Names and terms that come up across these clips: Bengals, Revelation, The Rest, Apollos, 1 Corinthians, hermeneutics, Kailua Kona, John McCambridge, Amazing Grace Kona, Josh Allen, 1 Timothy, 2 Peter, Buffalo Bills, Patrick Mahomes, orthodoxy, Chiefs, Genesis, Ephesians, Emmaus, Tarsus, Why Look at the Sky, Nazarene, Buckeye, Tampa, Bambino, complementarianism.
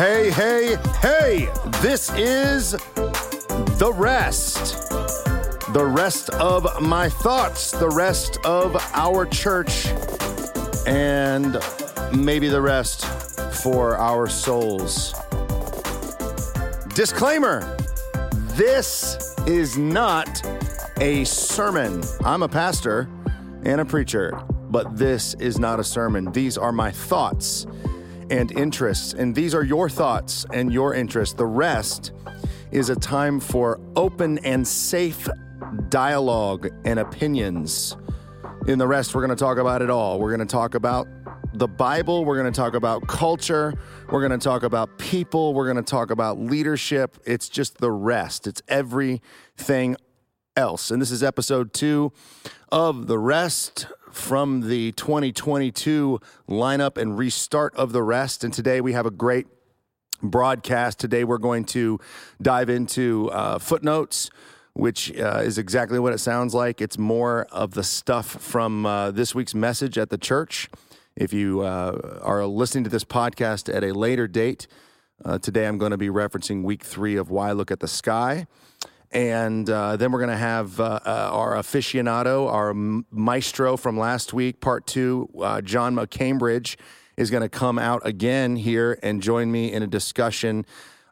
Hey, hey, hey! This is The Rest. The rest of my thoughts, the rest of our church, and maybe the rest for our souls. Disclaimer, this is not a sermon. I'm a pastor and a preacher, but this is not a sermon. These are my thoughts and interests, and these are your thoughts and your interests. The rest is a time for open and safe dialogue and opinions. In the rest, we're going to talk about it all. We're going to talk about the Bible. We're going to talk about culture. We're going to talk about people. We're going to talk about leadership. It's just the rest. It's everything else. And this is episode 2 of The Rest, from the 2022 lineup and restart of The Rest. And today we have a great broadcast. Today we're going to dive into Footnotes, which is exactly what it sounds like. It's more of the stuff from this week's message at the church. If you are listening to this podcast at a later date, today I'm going to be referencing week 3 of Why Look at the Sky. And then we're going to have our aficionado, our maestro from last week, part 2, John McCambridge, is going to come out again here and join me in a discussion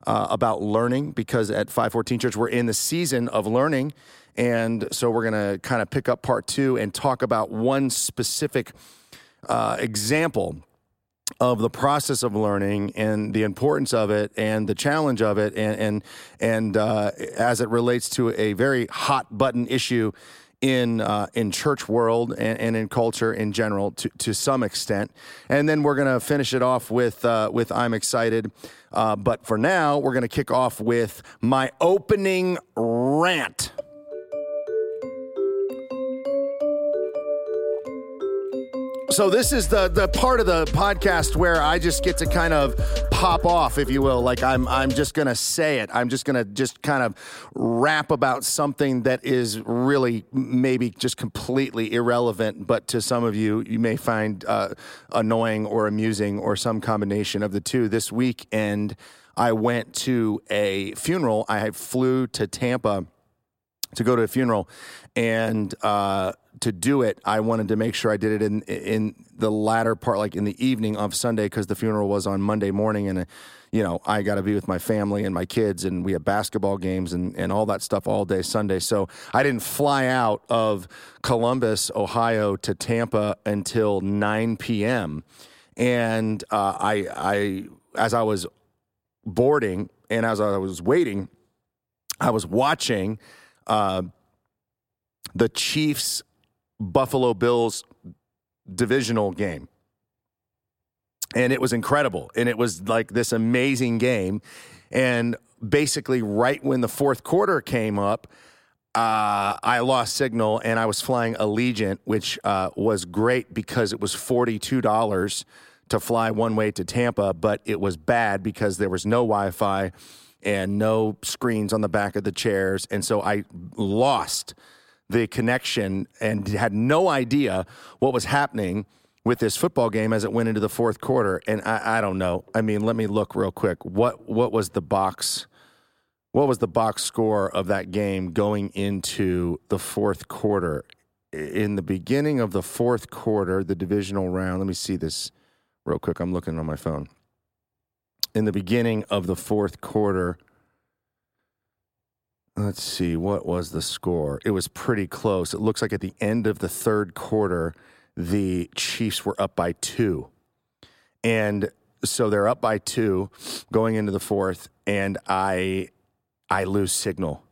about learning, because at 514 Church, we're in the season of learning. And so we're going to kind of pick up part 2 and talk about one specific example of the process of learning and the importance of it and the challenge of it and as it relates to a very hot button issue in church world and in culture in general to some extent. And then we're going to finish it off with I'm excited. But for now, we're going to kick off with my opening rant. So this is the part of the podcast where I just get to kind of pop off, if you will. Like I'm just going to say it. I'm just going to just kind of rap about something that is really maybe just completely irrelevant, but to some of you, you may find annoying or amusing or some combination of the two. This weekend, I went to a funeral. I flew to Tampa to go to a funeral, and to do it, I wanted to make sure I did it in the latter part, like in the evening of Sunday, because the funeral was on Monday morning, and you know, I got to be with my family and my kids, and we had basketball games and all that stuff all day Sunday. So I didn't fly out of Columbus, Ohio, to Tampa until 9 p.m. And as I was boarding and as I was waiting, I was watching the Chiefs Buffalo Bills divisional game. And it was incredible. And it was like this amazing game. And basically right when the fourth quarter came up, I lost signal and I was flying Allegiant, which was great because it was $42 to fly one way to Tampa, but it was bad because there was no Wi-Fi and no screens on the back of the chairs. And so I lost the connection and had no idea what was happening with this football game as it went into the fourth quarter. And I don't know. I mean, let me look real quick. What was the box? What was the box score of that game going into the fourth quarter? In the beginning of the fourth quarter, the divisional round. Let me see this real quick. I'm looking on my phone. In the beginning of the fourth quarter, let's see, what was the score? It was pretty close. It looks like at the end of the third quarter, the Chiefs were up by 2. And so they're up by 2 going into the fourth, and I lose signal.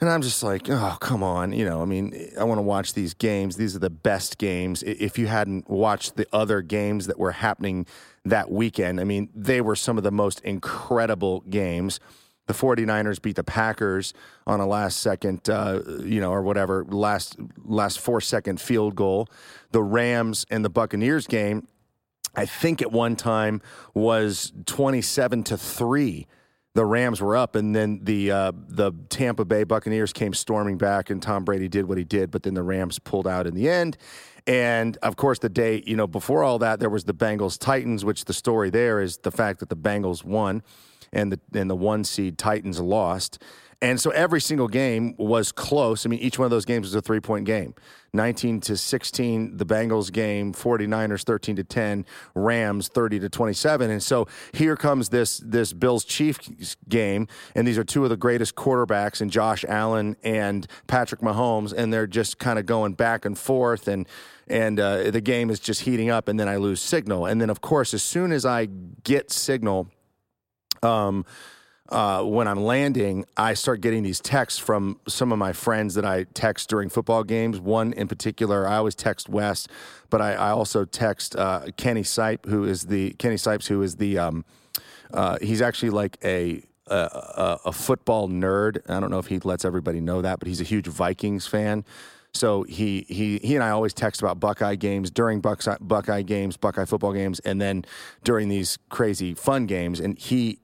And I'm just like, oh, come on. You know, I mean, I want to watch these games. These are the best games. If you hadn't watched the other games that were happening that weekend, I mean, they were some of the most incredible games. The 49ers beat the Packers on a last-second, last 4-second field goal. The Rams and the Buccaneers game, I think at one time was 27-3. the Rams were up, and then the Tampa Bay Buccaneers came storming back, and Tom Brady did what he did, but then the Rams pulled out in the end. And, of course, the day, you know, before all that, there was the Bengals-Titans, which the story there is the fact that the Bengals won and the one-seed Titans lost. And so every single game was close. I mean, each one of those games was a three-point game. 19-16, the Bengals game, 49ers 13-10, Rams 30-27. And so here comes this Bills-Chiefs game, and these are two of the greatest quarterbacks in Josh Allen and Patrick Mahomes, and they're just kind of going back and forth, and the game is just heating up, and then I lose signal. And then, of course, as soon as I get signal, when I'm landing, I start getting these texts from some of my friends that I text during football games. One in particular, I always text Wes, but I also text Kenny Sipe, who is the he's actually like a football nerd. I don't know if he lets everybody know that, but he's a huge Vikings fan. So he and I always text about Buckeye games during Buckeye football games, and then during these crazy fun games. And he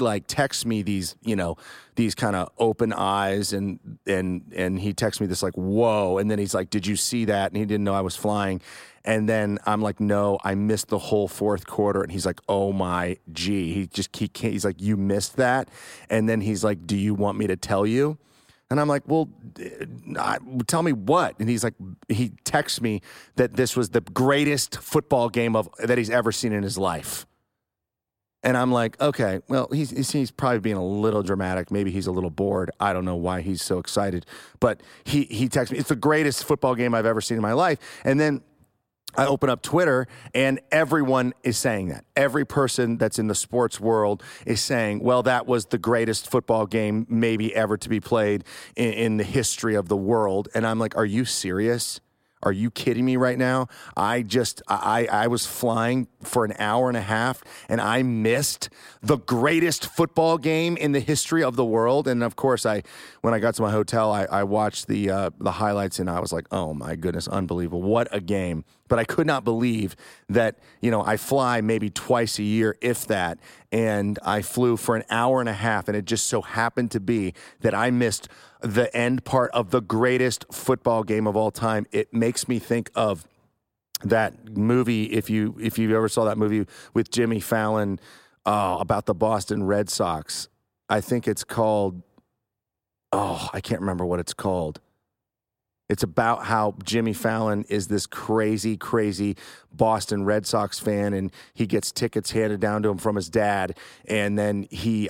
like texts me these kind of open eyes, and he texts me this like, whoa. And then he's like, did you see that? And he didn't know I was flying. And then I'm like, no, I missed the whole fourth quarter. And he's like, oh my G. He's like, you missed that. And then he's like, do you want me to tell you? And I'm like, well, tell me what? And he's like, he texts me that this was the greatest football game that he's ever seen in his life. And I'm like, okay, well, he's probably being a little dramatic. Maybe he's a little bored. I don't know why he's so excited. But he texts me, it's the greatest football game I've ever seen in my life. And then I open up Twitter, and everyone is saying that. Every person that's in the sports world is saying, well, that was the greatest football game maybe ever to be played in the history of the world. And I'm like, are you serious? Are you kidding me right now? I was flying for an hour and a half, and I missed the greatest football game in the history of the world. And of course, when I got to my hotel, I watched the highlights, and I was like, oh my goodness, unbelievable. What a game. But I could not believe that, you know, I fly maybe twice a year, if that, and I flew for an hour and a half, and it just so happened to be that I missed the end part of the greatest football game of all time. It makes me think of that movie, if you ever saw that movie with Jimmy Fallon about the Boston Red Sox. I think it's called, I can't remember what it's called. It's about how Jimmy Fallon is this crazy, crazy Boston Red Sox fan, and he gets tickets handed down to him from his dad, and then he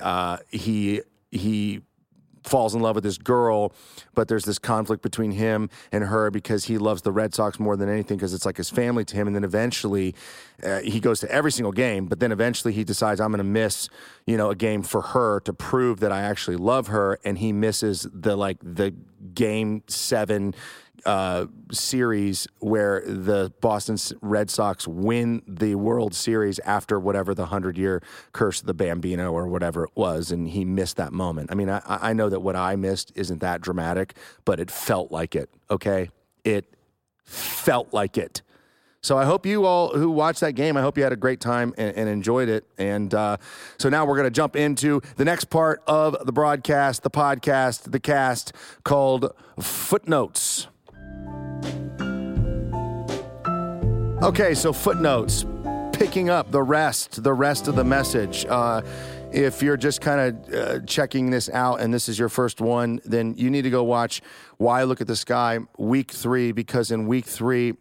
falls in love with this girl, but there's this conflict between him and her because he loves the Red Sox more than anything because it's like his family to him, and then eventually he goes to every single game, but then eventually he decides, I'm going to miss, you know, a game for her to prove that I actually love her, and he misses the Game 7 series where the Boston Red Sox win the World Series after whatever the 100-year curse of the Bambino or whatever it was, and he missed that moment. I mean, I know that what I missed isn't that dramatic, but it felt like it, okay? It felt like it. So I hope you all who watched that game, I hope you had a great time and enjoyed it. And so now we're going to jump into the next part of the broadcast, the podcast, the cast, called Footnotes. Okay, so Footnotes, picking up the rest of the message. If you're just kind of checking this out and this is your first one, then you need to go watch Why Look at the Sky, Week 3, because in Week 3,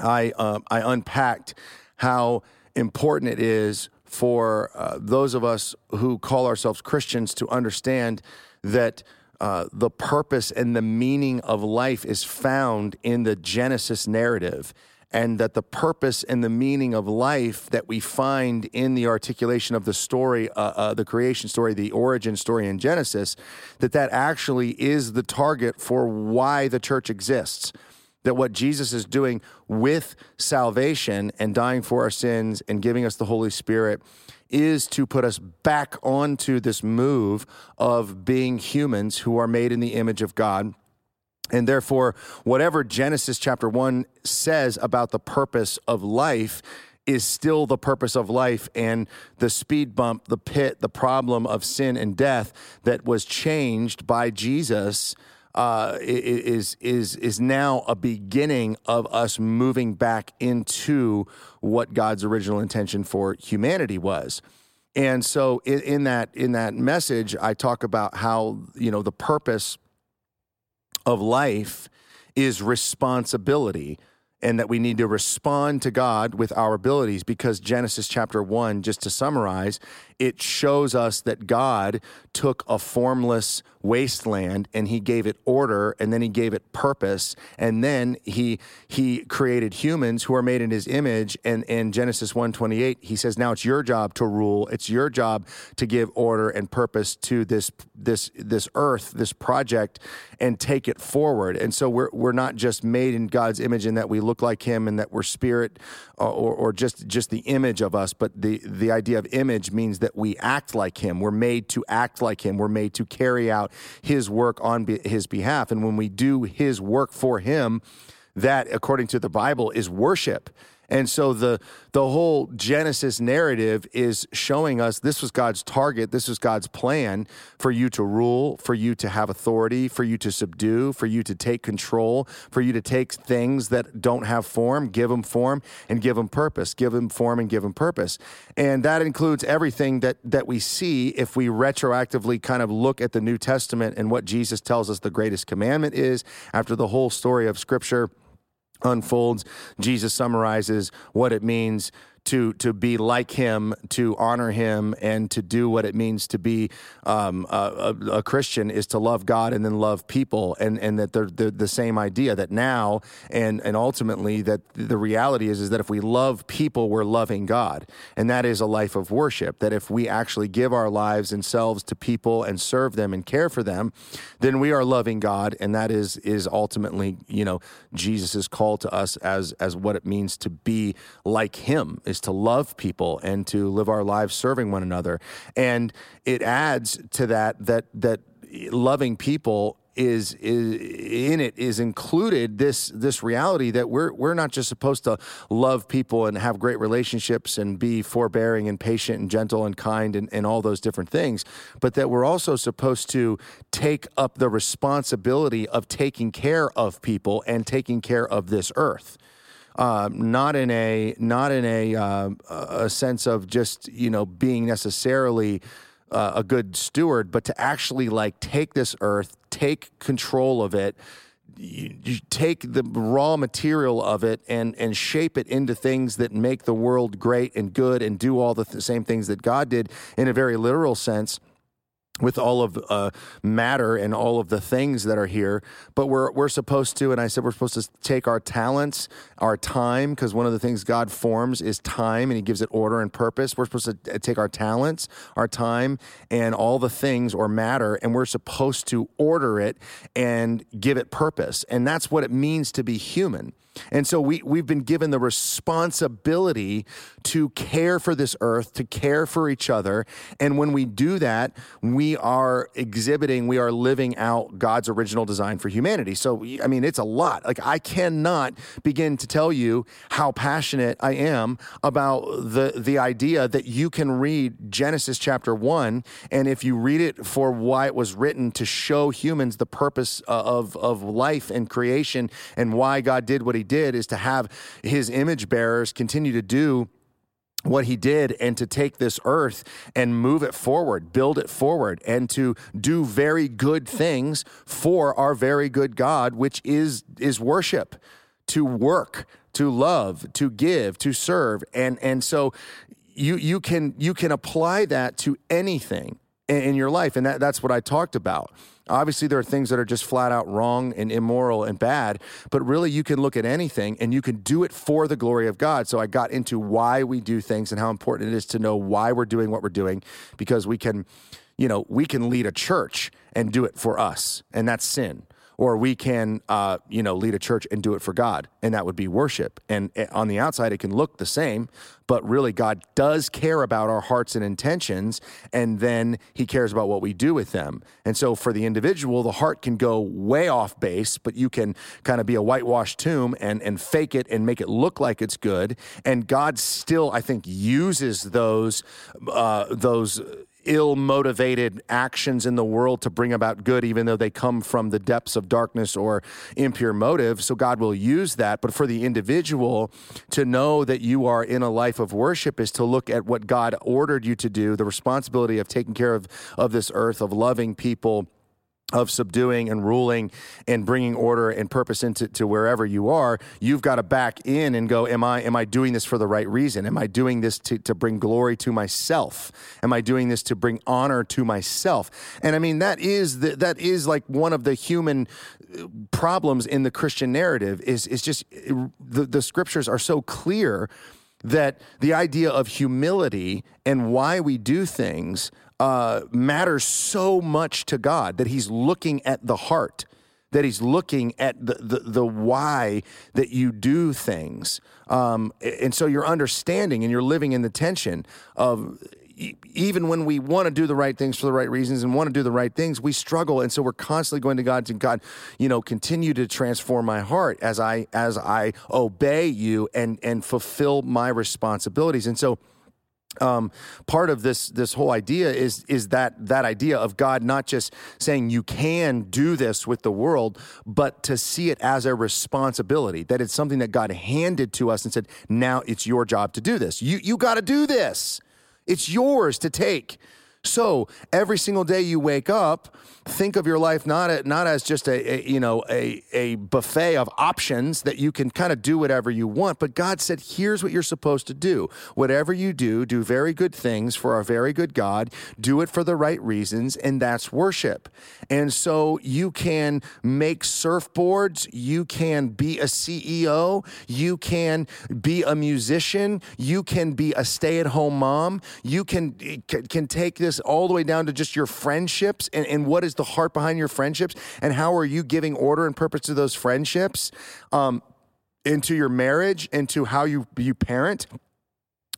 I unpacked how important it is for those of us who call ourselves Christians to understand that the purpose and the meaning of life is found in the Genesis narrative, and that the purpose and the meaning of life that we find in the articulation of the story, the creation story, the origin story in Genesis, that actually is the target for why the church exists. That what Jesus is doing with salvation and dying for our sins and giving us the Holy Spirit is to put us back onto this move of being humans who are made in the image of God. And therefore, whatever Genesis chapter 1 says about the purpose of life is still the purpose of life, and the speed bump, the pit, the problem of sin and death that was changed by Jesus is now a beginning of us moving back into what God's original intention for humanity was. And so in that message, I talk about how, you know, the purpose of life is responsibility, and that we need to respond to God with our abilities, because Genesis chapter 1, just to summarize, it shows us that God took a formless wasteland and he gave it order, and then he gave it purpose, and then he created humans who are made in his image, and in Genesis 1:28, he says, now it's your job to rule, it's your job to give order and purpose to this earth, this project, and take it forward. And so we're not just made in God's image in that we look like him and that we're spirit or just the image of us, but the idea of image means that we act like him. We're made to act like him. We're made to carry out his work on his behalf. And when we do his work for him, that, according to the Bible, is worship. And so the whole Genesis narrative is showing us this was God's target, this was God's plan for you to rule, for you to have authority, for you to subdue, for you to take control, for you to take things that don't have form, and give them purpose, give them form and give them purpose. And that includes everything that we see if we retroactively kind of look at the New Testament and what Jesus tells us the greatest commandment is. After the whole story of Scripture unfolds, Jesus summarizes what it means to be like him, to honor him, and to do what it means to be a Christian is to love God and then love people, and that they're the same idea, that now and ultimately that the reality is that if we love people, we're loving God, and that is a life of worship, that if we actually give our lives and selves to people and serve them and care for them, then we are loving God, and that is ultimately, you know, Jesus's call to us as what it means to be like him, is to love people and to live our lives serving one another. And it adds to that loving people is included this reality that we're not just supposed to love people and have great relationships and be forbearing and patient and gentle and kind and all those different things, but that we're also supposed to take up the responsibility of taking care of people and taking care of this earth. Not in a sense of just, you know, being necessarily a good steward, but to actually like take this earth, take control of it, you take the raw material of it and shape it into things that make the world great and good and do all the same things that God did in a very literal sense, with all of matter and all of the things that are here. But we're supposed to, and I said we're supposed to take our talents, our time, because one of the things God forms is time, and he gives it order and purpose. We're supposed to take our talents, our time, and all the things or matter, and we're supposed to order it and give it purpose. And that's what it means to be human. And so we've been given the responsibility to care for this earth, to care for each other. And when we do that, we are living out God's original design for humanity. So, I mean, it's a lot. Like, I cannot begin to tell you how passionate I am about the idea that you can read Genesis chapter 1, and if you read it for why it was written, to show humans the purpose of life and creation and why God did what he did, is to have his image bearers continue to do what he did and to take this earth and move it forward, build it forward, and to do very good things for our very good God, which is worship, to work, to love, to give, to serve. And so you can apply that to anything in your life. And that's what I talked about. Obviously, there are things that are just flat out wrong and immoral and bad, but really you can look at anything and you can do it for the glory of God. So I got into why we do things and how important it is to know why we're doing what we're doing, because we can lead a church and do it for us, and that's sin. or we can, lead a church and do it for God, and that would be worship. And on the outside, it can look the same, but really God does care about our hearts and intentions, and then he cares about what we do with them. And so for the individual, the heart can go way off base, but you can kind of be a whitewashed tomb and fake it and make it look like it's good. And God still, I think, uses those ill-motivated actions in the world to bring about good, even though they come from the depths of darkness or impure motive. So God will use that. But for the individual to know that you are in a life of worship is to look at what God ordered you to do, the responsibility of taking care of this earth, of loving people, of subduing and ruling and bringing order and purpose into wherever you are. You've got to back in and go, am I doing this for the right reason? Am I doing this to bring glory to myself? Am I doing this to bring honor to myself? And I mean, that is like one of the human problems in the Christian narrative is just the scriptures are so clear that the idea of humility and why we do things matters so much to God, that he's looking at the heart, that he's looking at the why that you do things. And so you're understanding and you're living in the tension of even when we want to do the right things for the right reasons and want to do the right things, we struggle. And so we're constantly going to God, continue to transform my heart as I obey you and fulfill my responsibilities. And so part of this whole idea is that idea of God not just saying you can do this with the world, but to see it as a responsibility, that it's something that God handed to us and said, now it's your job to do this. You got to do this. It's yours to take. So every single day you wake up, think of your life not as just a buffet of options that you can kind of do whatever you want. But God said, here's what you're supposed to do. Whatever you do, do very good things for our very good God. Do it for the right reasons, and that's worship. And so you can make surfboards. You can be a CEO. You can be a musician. You can be a stay-at-home mom. You can take this all the way down to just your friendships and what is the heart behind your friendships and how are you giving order and purpose to those friendships, into your marriage, into how you parent.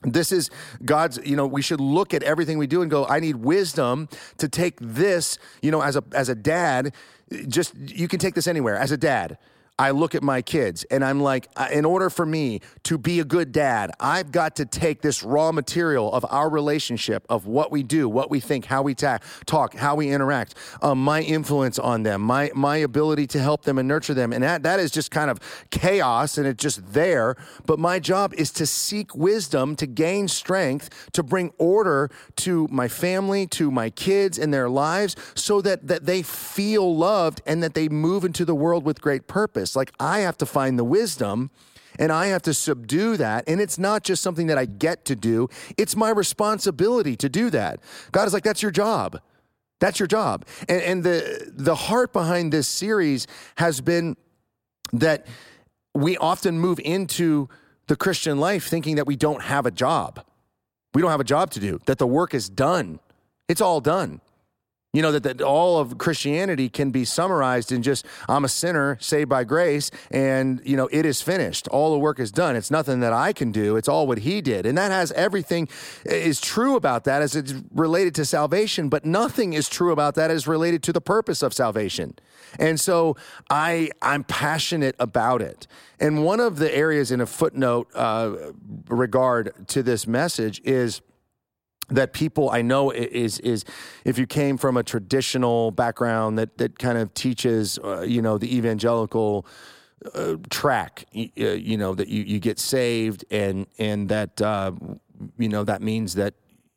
This is God's, we should look at everything we do and go, I need wisdom to take this, as a dad, just, you can take this anywhere. As a dad, I look at my kids and I'm like, in order for me to be a good dad, I've got to take this raw material of our relationship, of what we do, what we think, how we talk, how we interact, my influence on them, my ability to help them and nurture them. And that is just kind of chaos and it's just there. But my job is to seek wisdom, to gain strength, to bring order to my family, to my kids and their lives so that they feel loved and that they move into the world with great purpose. Like I have to find the wisdom and I have to subdue that. And it's not just something that I get to do. It's my responsibility to do that. God is like, that's your job. That's your job. And the heart behind this series has been that we often move into the Christian life thinking that we don't have a job. We don't have a job to do, that the work is done. It's all done. That all of Christianity can be summarized in just, I'm a sinner saved by grace, and, it is finished. All the work is done. It's nothing that I can do. It's all what he did. And that has everything is true about that as it's related to salvation, but nothing is true about that as related to the purpose of salvation. And so I'm passionate about it. And one of the areas in a footnote regard to this message is that people, I know, is if you came from a traditional background that kind of teaches, the evangelical track, that you get saved and that, that means that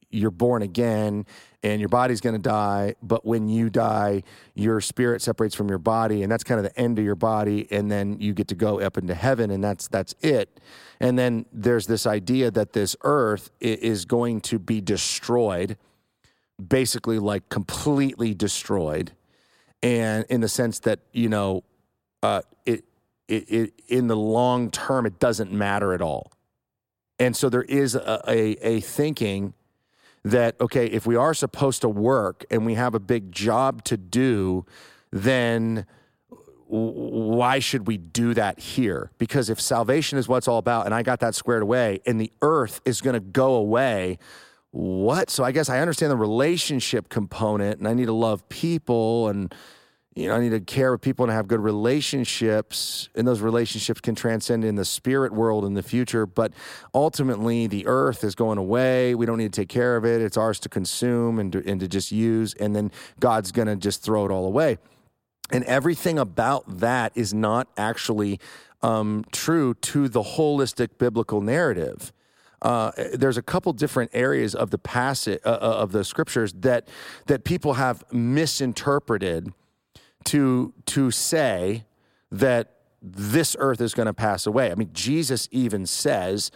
you're born again and your body's going to die. But when you die, your spirit separates from your body and that's kind of the end of your body. And then you get to go up into heaven and that's it. And then there's this idea that this earth is going to be destroyed, basically like completely destroyed. And in the sense that, it in the long term, it doesn't matter at all. And so there is a thinking that, okay, if we are supposed to work and we have a big job to do, then why should we do that here? Because if salvation is what it's all about, and I got that squared away, and the earth is going to go away, what? So I guess I understand the relationship component, and I need to love people, and I need to care with people and have good relationships, and those relationships can transcend in the spirit world in the future. But ultimately, the earth is going away. We don't need to take care of it. It's ours to consume and to just use, and then God's going to just throw it all away. And everything about that is not actually true to the holistic biblical narrative. There's a couple different areas of the passage of the scriptures that people have misinterpreted to say that this earth is going to pass away. I mean, Jesus even says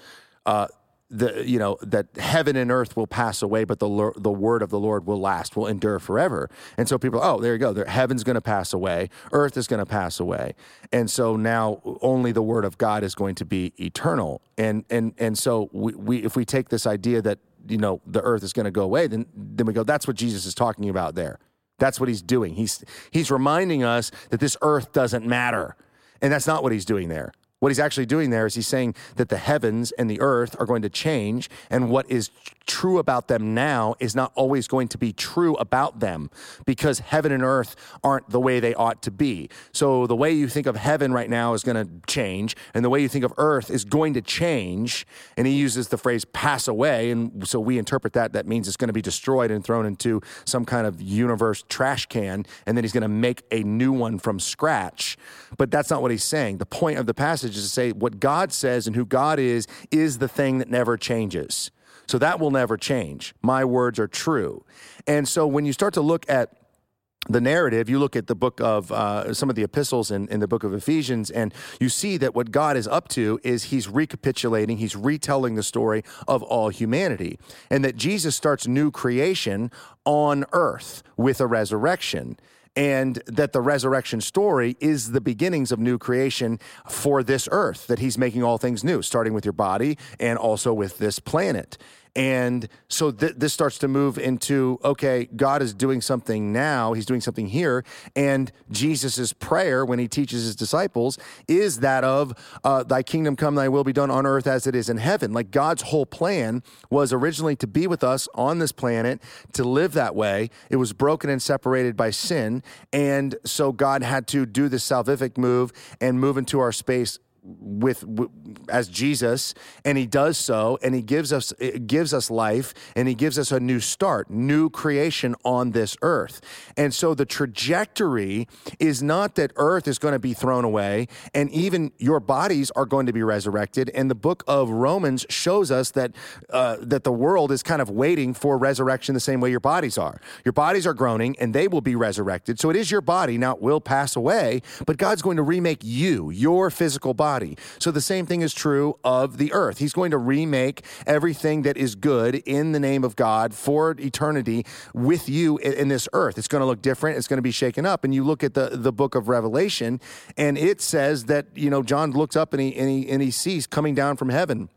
that heaven and earth will pass away, but the word of the Lord will last, will endure forever. And so people, there you go. Heaven's going to pass away. Earth is going to pass away. And so now only the word of God is going to be eternal. And so we if we take this idea that, the earth is going to go away, then we go, that's what Jesus is talking about there. That's what he's doing. He's reminding us that this earth doesn't matter. And that's not what he's doing there. What he's actually doing there is he's saying that the heavens and the earth are going to change, and what is true about them now is not always going to be true about them, because heaven and earth aren't the way they ought to be. So the way you think of heaven right now is going to change, and the way you think of earth is going to change. And he uses the phrase pass away, and so we interpret that means it's going to be destroyed and thrown into some kind of universe trash can, and then he's going to make a new one from scratch. But that's not what he's saying. The point of the passage is to say what God says and who God is the thing that never changes. So that will never change. My words are true. And so when you start to look at the narrative, you look at the book of some of the epistles in the book of Ephesians, and you see that what God is up to is he's recapitulating, he's retelling the story of all humanity, and that Jesus starts new creation on earth with a resurrection. And that the resurrection story is the beginnings of new creation for this earth, that he's making all things new, starting with your body and also with this planet. And so this starts to move into, okay, God is doing something now. He's doing something here. And Jesus's prayer when he teaches his disciples is that of thy kingdom come, thy will be done on earth as it is in heaven. Like God's whole plan was originally to be with us on this planet, to live that way. It was broken and separated by sin. And so God had to do this salvific move and move into our space as Jesus, and he does so, and he gives us life, and he gives us a new start, new creation on this earth. And so the trajectory is not that earth is going to be thrown away, and even your bodies are going to be resurrected. And the book of Romans shows us that the world is kind of waiting for resurrection the same way your bodies are. Your bodies are groaning, and they will be resurrected. So it is your body. Now it will pass away, but God's going to remake you, your physical body. So the same thing is true of the earth. He's going to remake everything that is good in the name of God for eternity with you in this earth. It's going to look different. It's going to be shaken up. And you look at the book of Revelation, and it says that, John looks up and he sees coming down from heaven,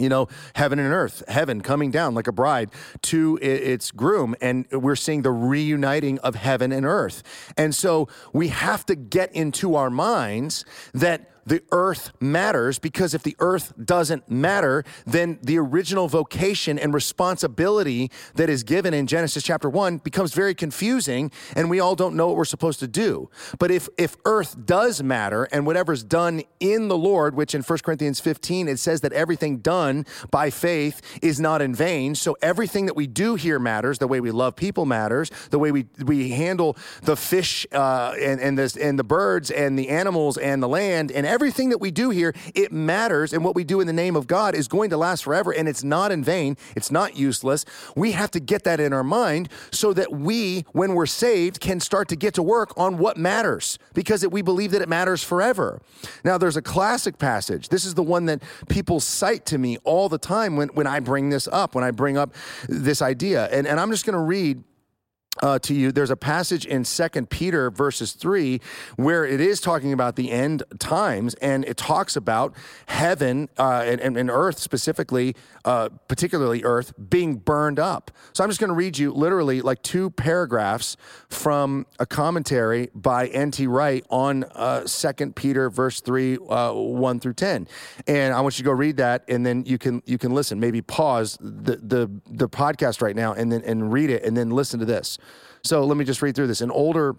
heaven and earth, heaven coming down like a bride to its groom. And we're seeing the reuniting of heaven and earth. And so we have to get into our minds that the earth matters, because if the earth doesn't matter, then the original vocation and responsibility that is given in Genesis chapter 1 becomes very confusing, and we all don't know what we're supposed to do. But if earth does matter, and whatever's done in the Lord, which in 1 Corinthians 15, it says that everything done by faith is not in vain. So everything that we do here matters. The way we love people matters. The way we handle the fish and the birds and the animals and the land and everything that we do here, it matters, and what we do in the name of God is going to last forever, and it's not in vain. It's not useless. We have to get that in our mind so that we, when we're saved, can start to get to work on what matters, because we believe that it matters forever. Now, there's a classic passage. This is the one that people cite to me all the time when I bring up this idea, and I'm just going to read to you. There's a passage in 2 Peter verses 3 where it is talking about the end times, and it talks about heaven and earth specifically, particularly earth, being burned up. So I'm just going to read you literally like two paragraphs from a commentary by N.T. Wright on 2 Peter verse 3, 1 through 10. And I want you to go read that, and then you can listen. Maybe pause the podcast right now and read it and then listen to this. So let me just read through this. An older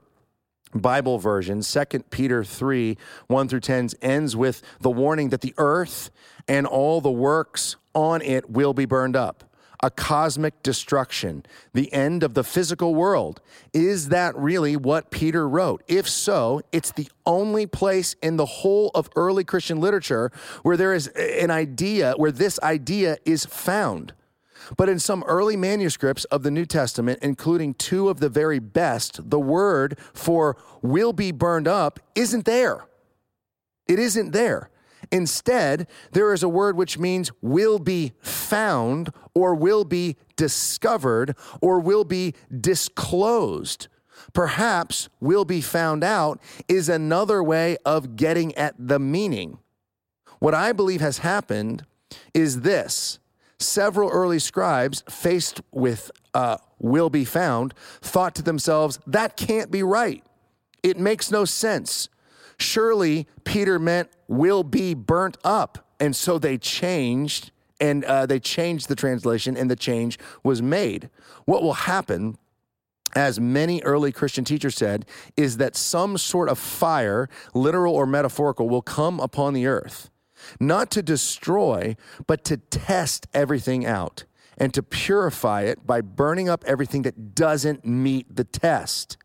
Bible version, 2 Peter 3, 1 through 10, ends with the warning that the earth and all the works on it will be burned up. A cosmic destruction, the end of the physical world. Is that really what Peter wrote? If so, it's the only place in the whole of early Christian literature where there is an idea, where this idea is found. But in some early manuscripts of the New Testament, including two of the very best, the word for will be burned up isn't there. It isn't there. Instead, there is a word which means will be found or will be discovered or will be disclosed. Perhaps will be found out is another way of getting at the meaning. What I believe has happened is this. Several early scribes faced with will be found thought to themselves, that can't be right. It makes no sense. Surely Peter meant will be burnt up. And so they changed, and they changed the translation, and the change was made. What will happen, as many early Christian teachers said, is that some sort of fire, literal or metaphorical, will come upon the earth. Not to destroy, but to test everything out and to purify it by burning up everything that doesn't meet the test.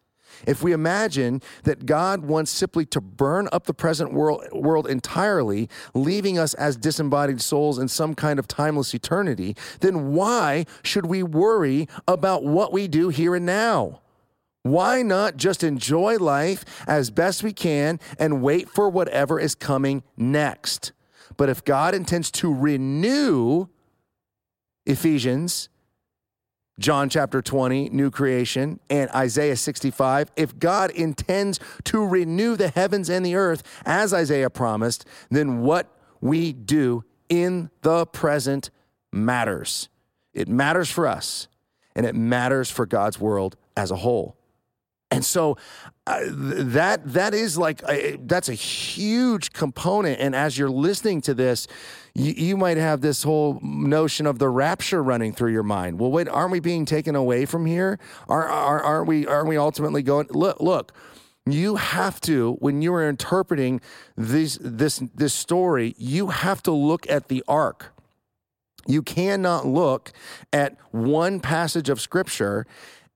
If we imagine that God wants simply to burn up the present world entirely, leaving us as disembodied souls in some kind of timeless eternity, then why should we worry about what we do here and now? Why not just enjoy life as best we can and wait for whatever is coming next? But if God intends to renew, Ephesians, John chapter 20, new creation, and Isaiah 65, if God intends to renew the heavens and the earth, as Isaiah promised, then what we do in the present matters. It matters for us, and it matters for God's world as a whole. And so that's a huge component. And as you're listening to this, you might have this whole notion of the rapture running through your mind. Well, wait, aren't we being taken away from here? Aren't we ultimately going? Look, you have to, when you are interpreting this story, you have to look at the arc. You cannot look at one passage of Scripture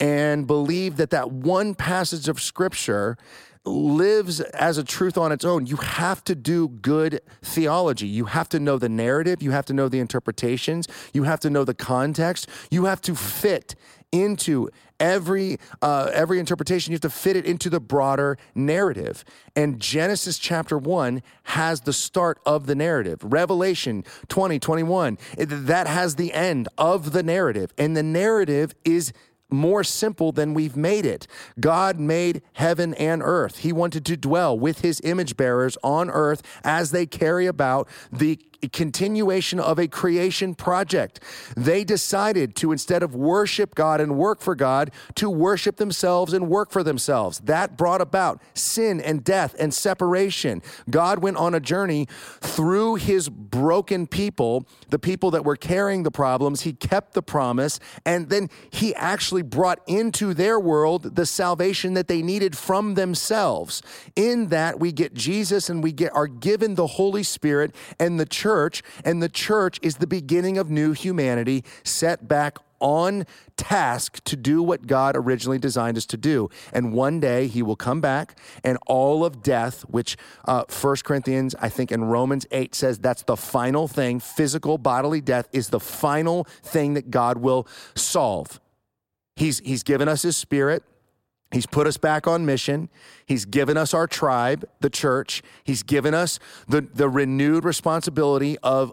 and believe that one passage of Scripture lives as a truth on its own. You have to do good theology. You have to know the narrative. You have to know the interpretations. You have to know the context. You have to fit into every interpretation. You have to fit it into the broader narrative. And Genesis chapter 1 has the start of the narrative. Revelation 20, 21, that has the end of the narrative. And the narrative is more simple than we've made it. God made heaven and earth. He wanted to dwell with his image bearers on earth as they carry about the continuation of a creation project. They decided to, instead of worship God and work for God, to worship themselves and work for themselves. That brought about sin and death and separation. God went on a journey through his broken people, the people that were carrying the problems. He kept the promise, and then he actually brought into their world the salvation that they needed from themselves. In that, we get Jesus, and are given the Holy Spirit and the church. And the church is the beginning of new humanity, set back on task to do what God originally designed us to do. And one day he will come back, and all of death, which 1 Corinthians, I think, and Romans 8 says that's the final thing. Physical bodily death is the final thing that God will solve. He's given us his Spirit. He's put us back on mission. He's given us our tribe, the church. He's given us the renewed responsibility of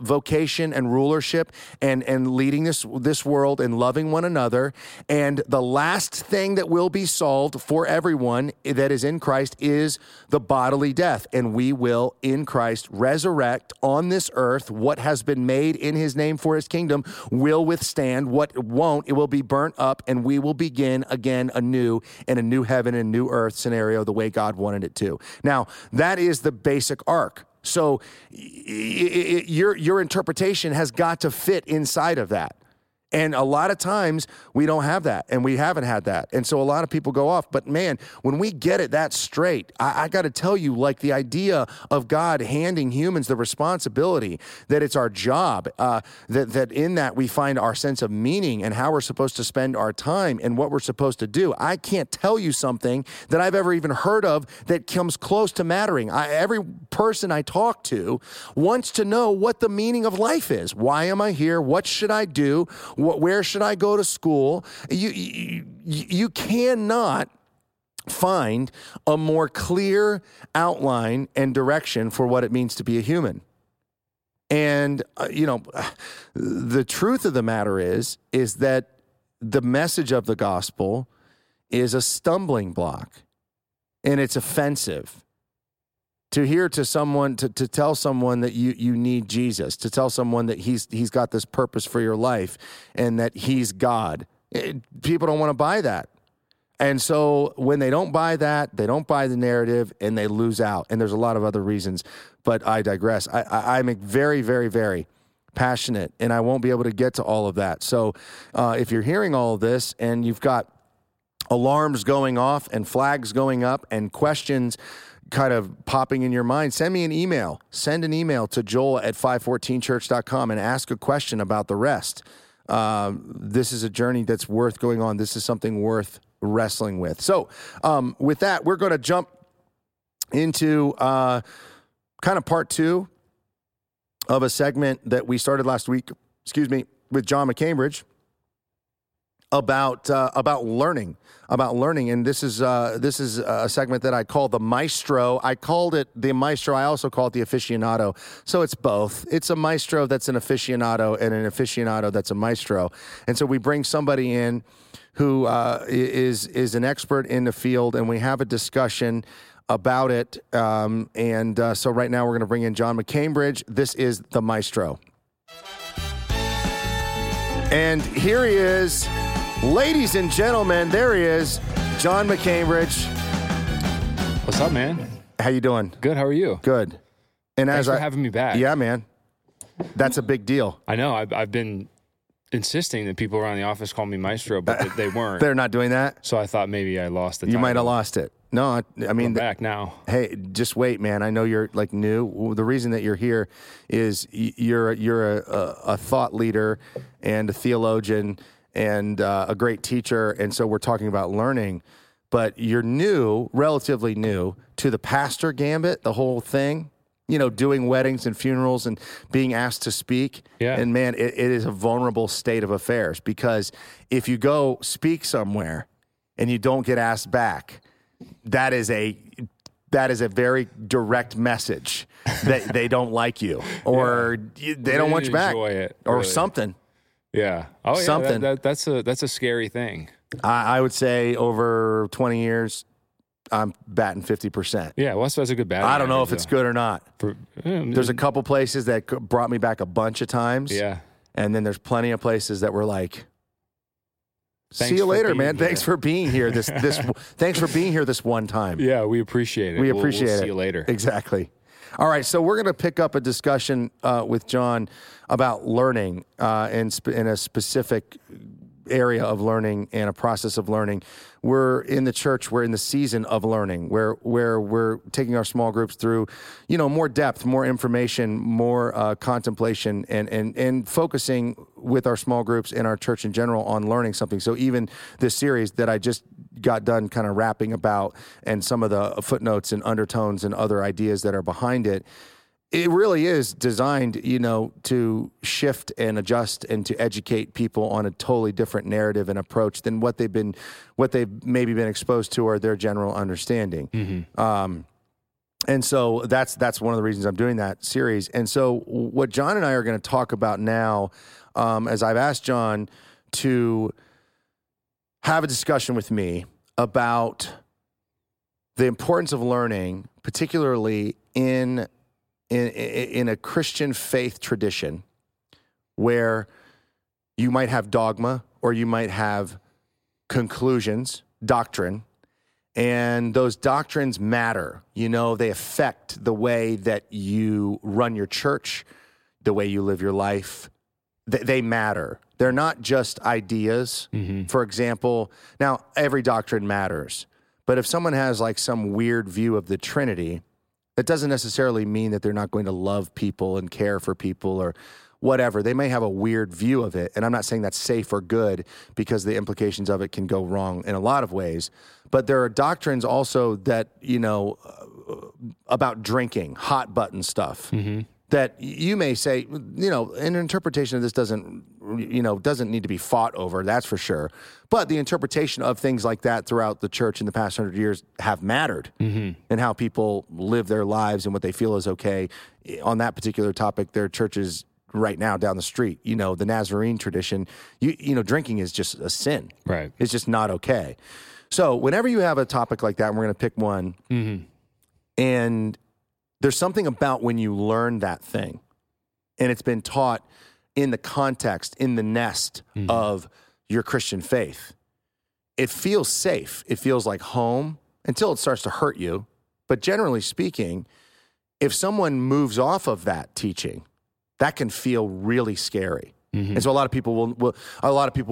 vocation and rulership and leading this world and loving one another. And the last thing that will be solved for everyone that is in Christ is the bodily death. And we will in Christ resurrect on this earth what has been made in his name for his kingdom will withstand. What won't, it will be burnt up, and we will begin again anew in a new heaven and new earth scenario the way God wanted it to. Now, that is the basic arc. So your interpretation has got to fit inside of that. And a lot of times we don't have that, and we haven't had that. And so a lot of people go off. But man, when we get it that straight, I got to tell you, like, the idea of God handing humans the responsibility that it's our job, that in that we find our sense of meaning and how we're supposed to spend our time and what we're supposed to do. I can't tell you something that I've ever even heard of that comes close to mattering. Every person I talk to wants to know what the meaning of life is. Why am I here? What should I do? Where should I go to school? You cannot find a more clear outline and direction for what it means to be a human. And, the truth of the matter is that the message of the gospel is a stumbling block, and it's offensive. To hear to someone, to tell someone that you need Jesus, to tell someone that he's got this purpose for your life and that he's God. People don't want to buy that. And so when they don't buy that, they don't buy the narrative, and they lose out. And there's a lot of other reasons, but I digress. I'm very, very, very passionate, and I won't be able to get to all of that. So if you're hearing all of this and you've got alarms going off and flags going up and questions kind of popping in your mind, send me an email. Send an email to joel@514church.com and ask a question about the rest. This is a journey that's worth going on. This is something worth wrestling with. So with that, we're going to jump into kind of part two of a segment that we started last week, with John McCambridge about learning. And this is a segment that I call the Maestro. I called it the Maestro. I also call it the Aficionado. So it's both. It's a Maestro that's an aficionado, and an aficionado that's a Maestro. And so we bring somebody in who is an expert in the field, and we have a discussion about it. So right now we're going to bring in John McCambridge. This is the Maestro. And here he is. Ladies and gentlemen, there he is, John McCambridge. What's up, man? How you doing? Good. How are you? Good. And thanks for having me back. Yeah, man. That's a big deal. I know. I've been insisting that people around the office call me Maestro, but they weren't. They're not doing that? So I thought maybe I lost the title. You might have lost it. No, I mean... I'm back now. Hey, just wait, man. I know you're, like, new. The reason that you're here is you're a thought leader and a theologian and a great teacher, and so we're talking about learning, but you're new, relatively new, to the pastor gambit, the whole thing, doing weddings and funerals and being asked to speak, yeah. And man, it is a vulnerable state of affairs, because if you go speak somewhere and you don't get asked back, that is a very direct message that they don't like you, or yeah. They don't want you back, it, or really. Something. Yeah. Oh, yeah. Something. That's a scary thing. I would say over 20 years, I'm batting 50%. Yeah. Well, that's a good batting. I don't know if it's good or not. There's a couple places that brought me back a bunch of times. Yeah. And then there's plenty of places that were like, see you later, man. Thanks for being here. Thanks for being here this one time. Yeah. We appreciate it. We'll see you later. Exactly. All right, so we're going to pick up a discussion with John about learning in a specific area of learning and a process of learning. We're in the church. We're in the season of learning, where we're taking our small groups through, more depth, more information, more contemplation, and focusing with our small groups and our church in general on learning something. So even this series that I just got done kind of rapping about, and some of the footnotes and undertones and other ideas that are behind it, It really is designed, you know, to shift and adjust and to educate people on a totally different narrative and approach than what they've maybe been exposed to or their general understanding. Mm-hmm. And so that's one of the reasons I'm doing that series. And so what John and I are going to talk about now, as I've asked John to have a discussion with me about the importance of learning, particularly in a Christian faith tradition where you might have dogma or you might have conclusions, doctrine, and those doctrines matter. You know, they affect the way that you run your church, the way you live your life. They matter. They're not just ideas. Mm-hmm. For example, now every doctrine matters, but if someone has like some weird view of the Trinity, that doesn't necessarily mean that they're not going to love people and care for people or whatever. They may have a weird view of it, and I'm not saying that's safe or good because the implications of it can go wrong in a lot of ways. But there are doctrines also that, you know, about drinking, hot button stuff, mm-hmm. that you may say, you know, an interpretation of this doesn't need to be fought over, that's for sure. But the interpretation of things like that throughout the church in the past 100 years have mattered, mm-hmm. and how people live their lives and what they feel is okay. On that particular topic, there are churches right now down the street, you know, the Nazarene tradition, you know, drinking is just a sin. Right. It's just not okay. So whenever you have a topic like that, and we're going to pick one, mm-hmm. and there's something about when you learn that thing and it's been taught in the context, in the nest mm-hmm. of your Christian faith, it feels safe. It feels like home until it starts to hurt you. But generally speaking, if someone moves off of that teaching, that can feel really scary. Mm-hmm. And so a lot of people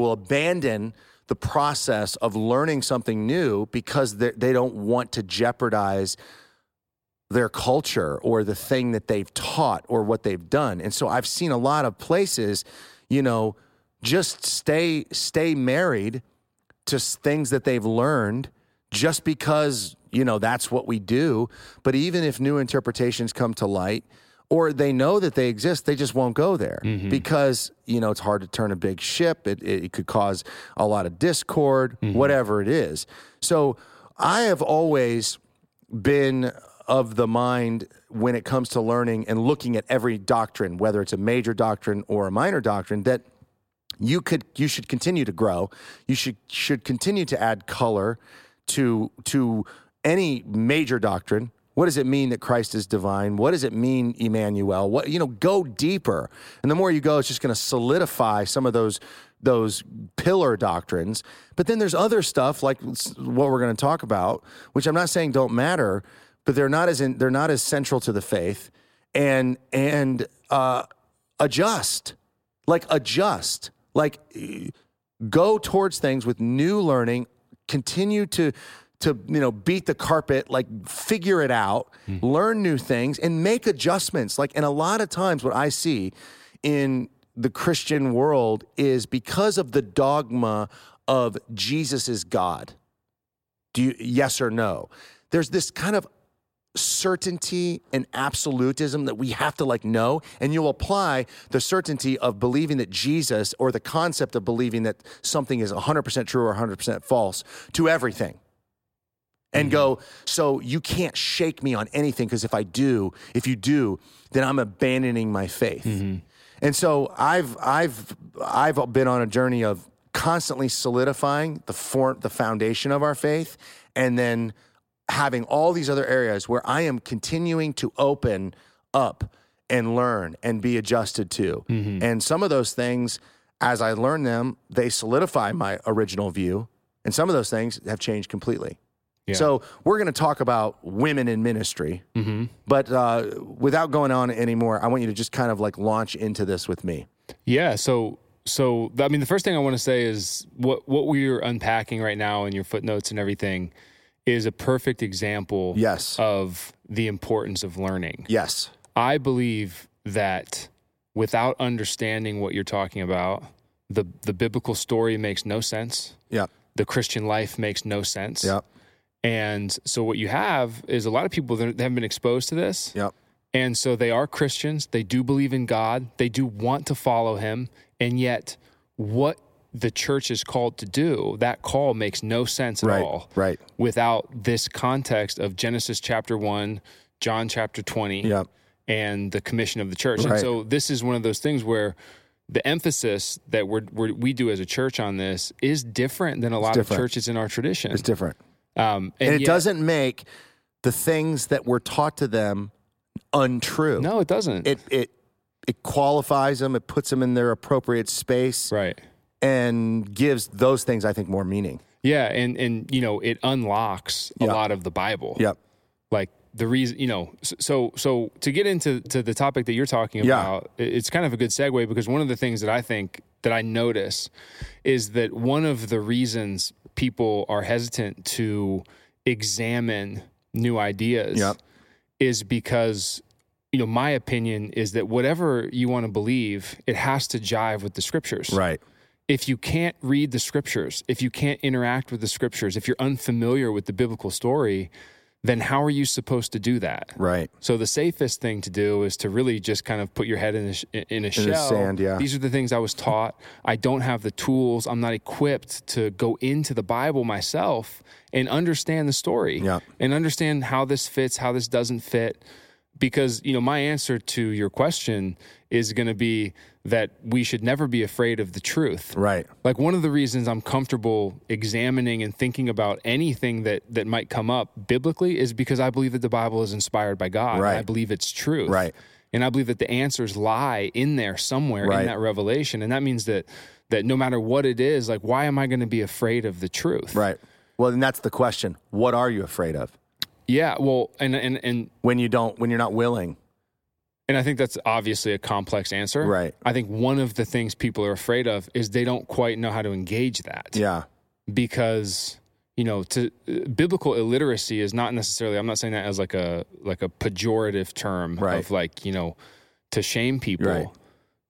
will abandon the process of learning something new because they don't want to jeopardize their culture or the thing that they've taught or what they've done. And so I've seen a lot of places, you know, just stay married to things that they've learned just because, you know, that's what we do. But even if new interpretations come to light or they know that they exist, they just won't go there mm-hmm. because, you know, it's hard to turn a big ship. It could cause a lot of discord, mm-hmm. whatever it is. So I have always been of the mind when it comes to learning and looking at every doctrine, whether it's a major doctrine or a minor doctrine, that you should continue to grow. You should continue to add color to any major doctrine. What does it mean that Christ is divine? What does it mean, Emmanuel? What, you know, go deeper. And the more you go, it's just going to solidify some of those pillar doctrines. But then there's other stuff like what we're going to talk about, which I'm not saying don't matter, but they're not as central to the faith, and adjust, go towards things with new learning, continue to you know, beat the carpet, like figure it out, mm-hmm. learn new things and make adjustments. Like, and a lot of times what I see in the Christian world is because of the dogma of Jesus is God. Do you, yes or no? There's this kind of certainty and absolutism that we have to like know, and you'll apply the certainty of believing that Jesus or the concept of believing that something is 100% true or 100% false to everything and mm-hmm. go, so you can't shake me on anything because if you do, then I'm abandoning my faith. Mm-hmm. And so I've been on a journey of constantly solidifying the foundation of our faith and then having all these other areas where I am continuing to open up and learn and be adjusted to. Mm-hmm. And some of those things, as I learn them, they solidify my original view. And some of those things have changed completely. Yeah. So we're going to talk about women in ministry, mm-hmm. but without going on anymore, I want you to just kind of like launch into this with me. Yeah. So I mean, the first thing I want to say is what we're unpacking right now in your footnotes and everything is a perfect example yes. of the importance of learning. Yes. I believe that without understanding what you're talking about, the biblical story makes no sense. Yeah. The Christian life makes no sense. Yeah. And so what you have is a lot of people that haven't been exposed to this. Yeah. And so they are Christians. They do believe in God. They do want to follow him. And yet what the church is called to do, that call makes no sense at all. Right. Without this context of Genesis chapter 1, John chapter 20, and the commission of the church. Right. And so this is one of those things where the emphasis that we do as a church on this is different than a lot of churches in our tradition. It's different. And it doesn't make the things that were taught to them untrue. No, it doesn't. It qualifies them. It puts them in their appropriate space. Right. And gives those things, I think, more meaning. Yeah, and you know, it unlocks a lot of the Bible. Yep. Like the reason, you know, so to get into the topic that you're talking about, it's kind of a good segue, because one of the things that I think that I notice is that one of the reasons people are hesitant to examine new ideas is because, you know, my opinion is that whatever you want to believe, it has to jive with the scriptures. Right. If you can't read the scriptures, if you can't interact with the scriptures, if you're unfamiliar with the biblical story, then how are you supposed to do that? Right. So the safest thing to do is to really just kind of put your head in a shell. In the sand, yeah. These are the things I was taught. I don't have the tools. I'm not equipped to go into the Bible myself and understand the story and understand how this fits, how this doesn't fit. Because, you know, my answer to your question is going to be that we should never be afraid of the truth. Right. Like, one of the reasons I'm comfortable examining and thinking about anything that might come up biblically is because I believe that the Bible is inspired by God. Right. And I believe it's truth. Right. And I believe that the answers lie in there somewhere in that revelation. And that means that no matter what it is, like, why am I going to be afraid of the truth? Right. Well, then that's the question. What are you afraid of? Yeah, well, and when you're not willing. And I think that's obviously a complex answer. Right. I think one of the things people are afraid of is they don't quite know how to engage that. Yeah. Because, you know, biblical illiteracy is not necessarily, I'm not saying that as like a pejorative term of, like, you know, to shame people. Right.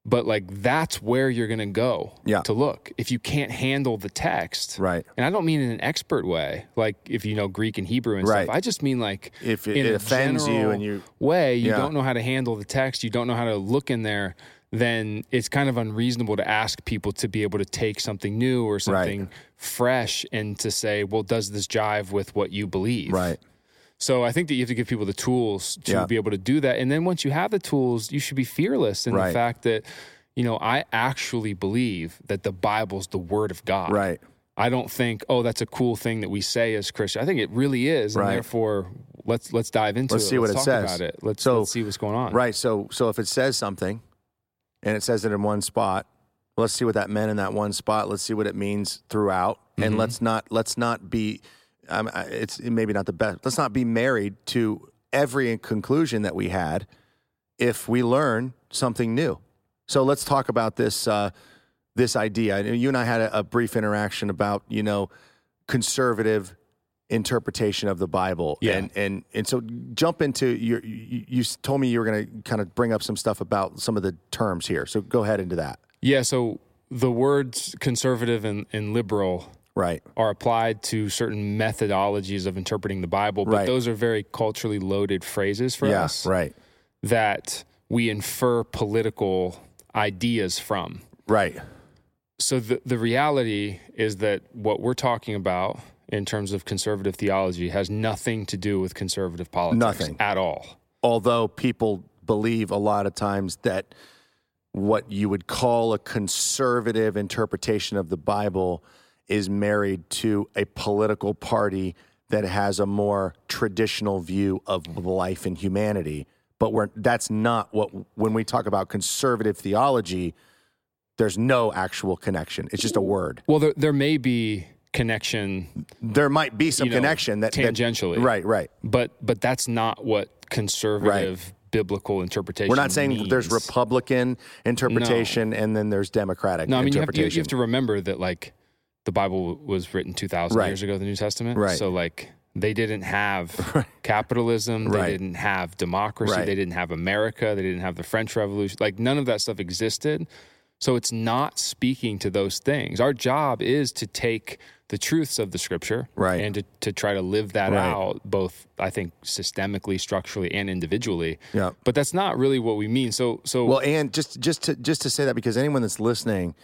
But, like, that's where you're going to go to look. If you can't handle the text. Right. And I don't mean in an expert way, like if you know Greek and Hebrew and stuff. I just mean, like, if it offends you and you way, you don't know how to handle the text, you don't know how to look in there, then it's kind of unreasonable to ask people to be able to take something new or something fresh and to say, well, does this jive with what you believe? Right. So I think that you have to give people the tools to be able to do that. And then once you have the tools, you should be fearless in the fact that, you know, I actually believe that the Bible's the Word of God. Right. I don't think, oh, that's a cool thing that we say as Christians. I think it really is. And therefore, let's dive into it. Let's see what it says. About it. Let's see what's going on. Right. So if it says something and it says it in one spot, let's see what that meant in that one spot. Let's see what it means throughout. Mm-hmm. And let's not be... it's maybe not the best. Let's not be married to every conclusion that we had if we learn something new. So let's talk about this idea. You and I had a brief interaction about, you know, conservative interpretation of the Bible. Yeah. And so jump into you told me you were going to kind of bring up some stuff about some of the terms here. So go ahead into that. Yeah. So the words conservative and liberal are applied to certain methodologies of interpreting the Bible, but those are very culturally loaded phrases for us that we infer political ideas from. Right. So the reality is that what we're talking about in terms of conservative theology has nothing to do with conservative politics at all. Although people believe a lot of times that what you would call a conservative interpretation of the Bible is married to a political party that has a more traditional view of life and humanity. But that's not what, when we talk about conservative theology, there's no actual connection. It's just a word. Well, there may be connection. There might be some connection that tangentially. Right. But that's not what conservative biblical interpretation. We're not saying there's Republican interpretation and then there's Democratic interpretation. You have to remember that, like, the Bible was written 2,000 years ago, the New Testament. Right. So, like, they didn't have capitalism. They didn't have democracy. They didn't have America. They didn't have the French Revolution. Like, none of that stuff existed. So it's not speaking to those things. Our job is to take the truths of the Scripture and to try to live that out, both, I think, systemically, structurally, and individually. Yeah. But that's not really what we mean. So well, and just to say that, because anyone that's listening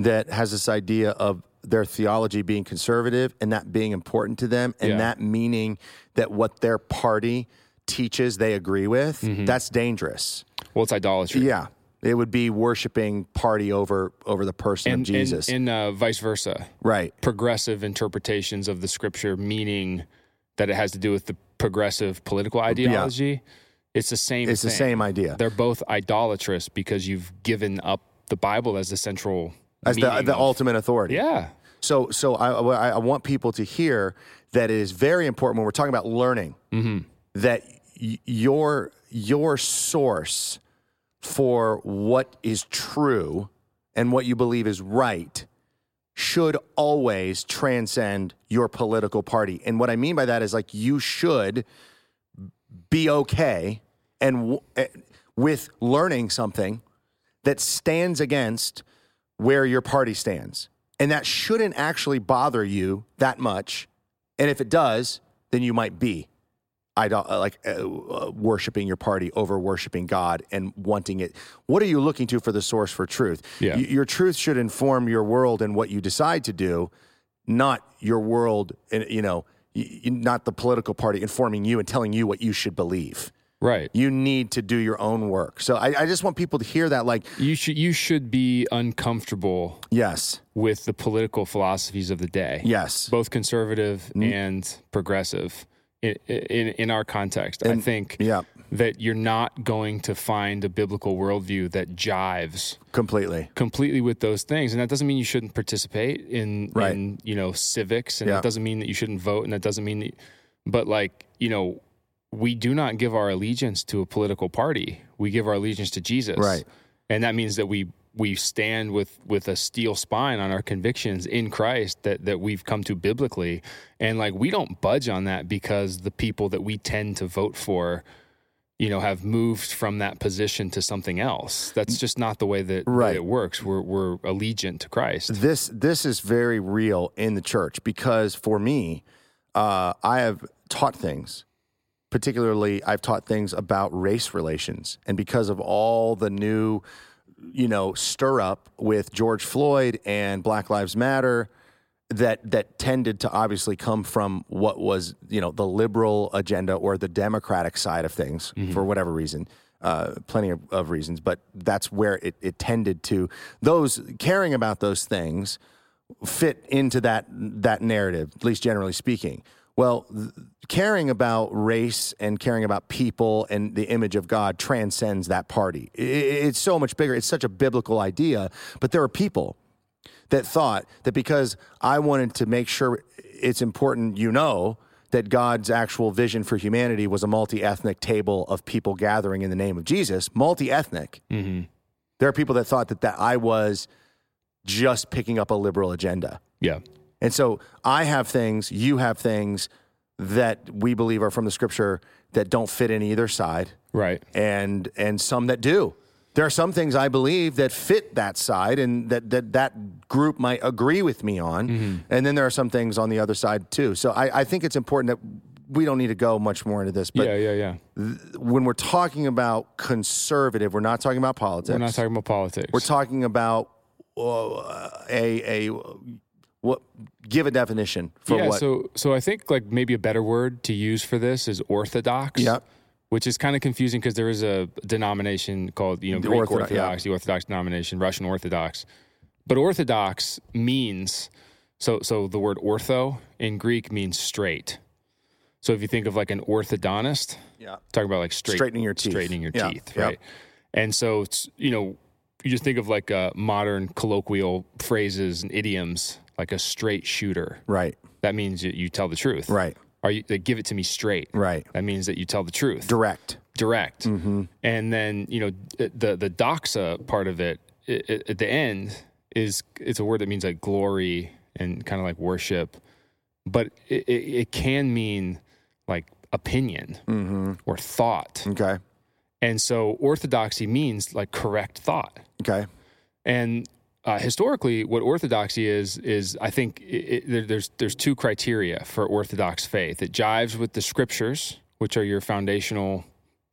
that has this idea of their theology being conservative and that being important to them, and that meaning that what their party teaches they agree with, that's dangerous. Well, it's idolatry. Yeah. It would be worshiping party over the person of Jesus. And vice versa. Right. Progressive interpretations of the Scripture, meaning that it has to do with the progressive political ideology. Yeah. It's the same thing. It's the same idea. They're both idolatrous because you've given up the Bible as the central, as the ultimate authority. Yeah. So I want people to hear that it is very important when we're talking about learning, that your source for what is true and what you believe is right should always transcend your political party. And what I mean by that is, like, you should be okay and with learning something that stands against where your party stands. And that shouldn't actually bother you that much. And if it does, then you might be worshiping your party over worshiping God and wanting it. What are you looking to for the source for truth? Yeah. Your truth should inform your world and what you decide to do, not your world, not the political party informing you and telling you what you should believe. Right. You need to do your own work. So I just want people to hear that, like, you should be uncomfortable. Yes. With the political philosophies of the day. Yes. Both conservative and progressive. In our context, I think that you're not going to find a biblical worldview that jives completely with those things. And that doesn't mean you shouldn't participate in civics, and it doesn't mean that you shouldn't vote, and that doesn't mean that, but, like, we do not give our allegiance to a political party. We give our allegiance to Jesus. Right. And that means that we stand with a steel spine on our convictions in Christ that we've come to biblically. And, like, we don't budge on that because the people that we tend to vote for, have moved from that position to something else. That's just not the way that it works. We're allegiant to Christ. This is very real in the church, because for me, I have taught things. Particularly, I've taught things about race relations. And because of all the new stir up with George Floyd and Black Lives Matter that tended to obviously come from what was, the liberal agenda or the Democratic side of things for whatever reason, plenty of reasons, but that's where it tended to. Those caring about those things fit into that narrative, at least generally speaking. Well, caring about race and caring about people and the image of God transcends that party. It's so much bigger. It's such a biblical idea. But there are people that thought that because I wanted to make sure it's important, that God's actual vision for humanity was a multi-ethnic table of people gathering in the name of Jesus, multi-ethnic. Mm-hmm. There are people that thought that I was just picking up a liberal agenda. Yeah. And so I have things, you have things that we believe are from the Scripture that don't fit in either side. Right. And some that do. There are some things I believe that fit that side and that group might agree with me on. Mm-hmm. And then there are some things on the other side too. So I think it's important that we don't need to go much more into this. But when we're talking about conservative, we're not talking about politics. We're not talking about politics. We're talking about give a definition for what? So I think, like, maybe a better word to use for this is orthodox, which is kind of confusing because there is a denomination called, Greek Orthodox, the Orthodox denomination, Russian Orthodox. But orthodox means, so the word ortho in Greek means straight. So if you think of, like, an orthodontist, talking about, like, straightening your teeth, right? Yeah. And so, it's, you just think of, like, modern colloquial phrases and idioms, like a straight shooter. Right. That means you tell the truth. Right. They give it to me straight. Right. That means that you tell the truth. Direct. Mm-hmm. And then, the doxa part of it at the end it's a word that means, like, glory and kind of like worship. But it can mean, like, opinion or thought. Okay. And so orthodoxy means, like, correct thought. Okay. And historically, what orthodoxy is I think there's two criteria for orthodox faith. It jives with the scriptures, which are your foundational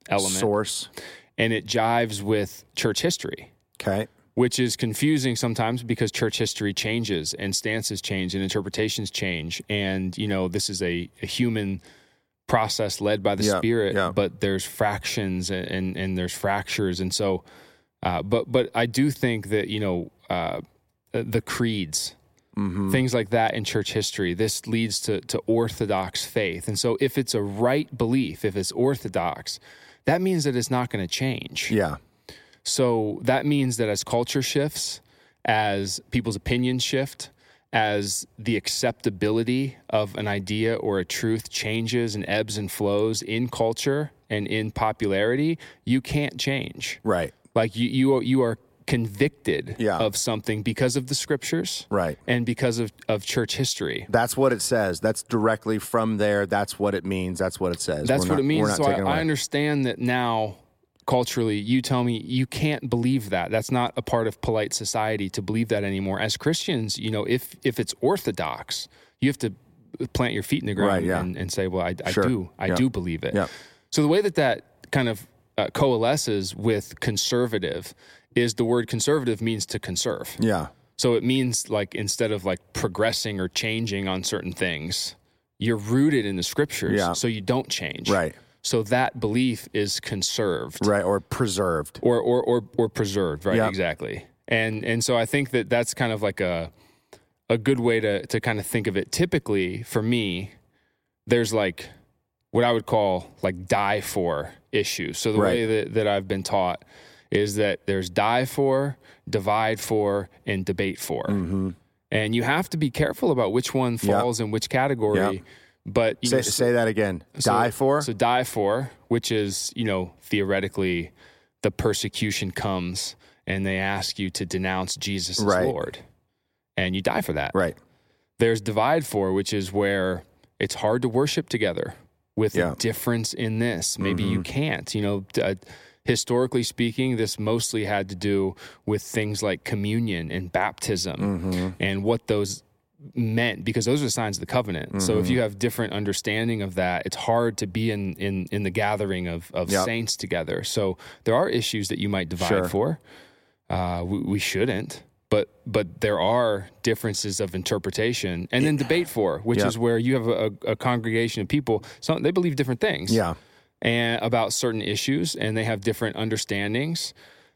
element. Source. And it jives with church history. Okay. Which is confusing sometimes because church history changes and stances change and interpretations change. And, you know, this is a human process led by the Spirit, but there's fractions and there's fractures. And so, but I do think that, you know, the creeds, things like that in church history, this leads to orthodox faith. And so if it's a right belief, if it's orthodox, that means that it's not going to change. Yeah. So that means that as culture shifts, as people's opinions shift, as the acceptability of an idea or a truth changes and ebbs and flows in culture and in popularity, you can't change. Right. Like you are convicted of something because of the scriptures, right, and because of church history. That's what it says. That's directly from there. That's what it means. That's what it says. That's what it means. So I understand that now. Culturally, you tell me you can't believe that. That's not a part of polite society to believe that anymore. As Christians, you know, if it's orthodox, you have to plant your feet in the ground and say, well, I do believe it. Yeah. So the way that kind of coalesces with conservative is the word conservative means to conserve. Yeah. So it means like instead of like progressing or changing on certain things, you're rooted in the scriptures, so you don't change. Right. So that belief is conserved, right, or preserved, or preserved, right? Yep. Exactly. And so I think that that's kind of like a good way to kind of think of it. Typically, for me, there's like what I would call like die for issues. So the way that I've been taught is that there's die for, divide for, and debate for, and you have to be careful about which one falls in which category. Yep. But you say that again. Die for? So die for, which is, you know, theoretically the persecution comes and they ask you to denounce Jesus as Lord. And you die for that. Right. There's divide for, which is where it's hard to worship together with a difference in this. Maybe you can't. You know, historically speaking, this mostly had to do with things like communion and baptism and what those meant, because those are the signs of the covenant. So if you have different understanding of that, it's hard to be in the gathering of saints together. So there are issues that you might divide for. We shouldn't, but there are differences of interpretation. And then debate for, which is where you have a congregation of people. So they believe different things and about certain issues, and they have different understandings.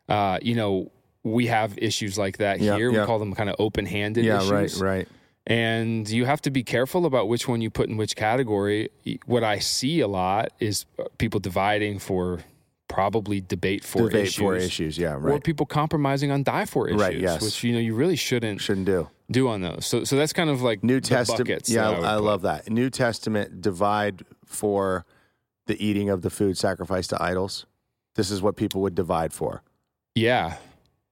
You know, we have issues like that here. We call them kind of open-handed issues. Right. And you have to be careful about which one you put in which category. What I see a lot is people dividing for probably debate for issues, or people compromising on die for issues, which you know you really shouldn't do on those. So that's kind of like New Testament. Yeah, I love that. New Testament divide for the eating of the food sacrificed to idols. This is what people would divide for. Yeah,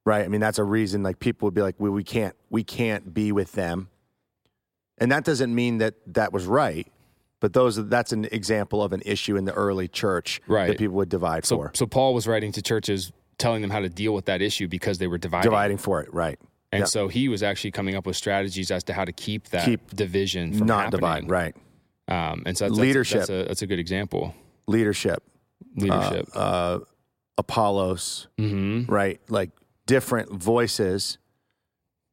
right. I mean, that's a reason like people would be like, we can't be with them. And that doesn't mean that was right, but that's an example of an issue in the early church that people would divide for. So Paul was writing to churches telling them how to deal with that issue because they were dividing for it, right. And so he was actually coming up with strategies as to how to keep division from happening. Not divide, right. And so that's leadership. That's a good example. Leadership. Apollos, right, like different voices.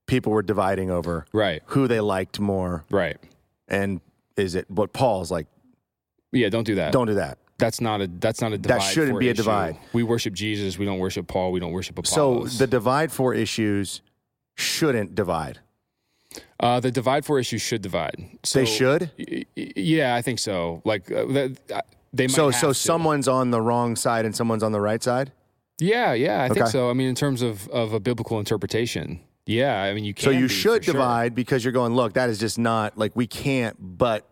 People were dividing over who they liked more. Right. And is it what Paul's like? Yeah, don't do that. Don't do that. That's not a divide. That shouldn't be a divide. We worship Jesus. We don't worship Paul. We don't worship Apollos. So the divide for issues shouldn't divide. The divide for issues should divide. So, they should? Yeah, I think so. Like they might So someone's on the wrong side and someone's on the right side? Yeah, I think so. I mean, in terms of a biblical interpretation. Yeah, I mean, you can't. So you should divide because you're going, look, that is just not, like, we can't, But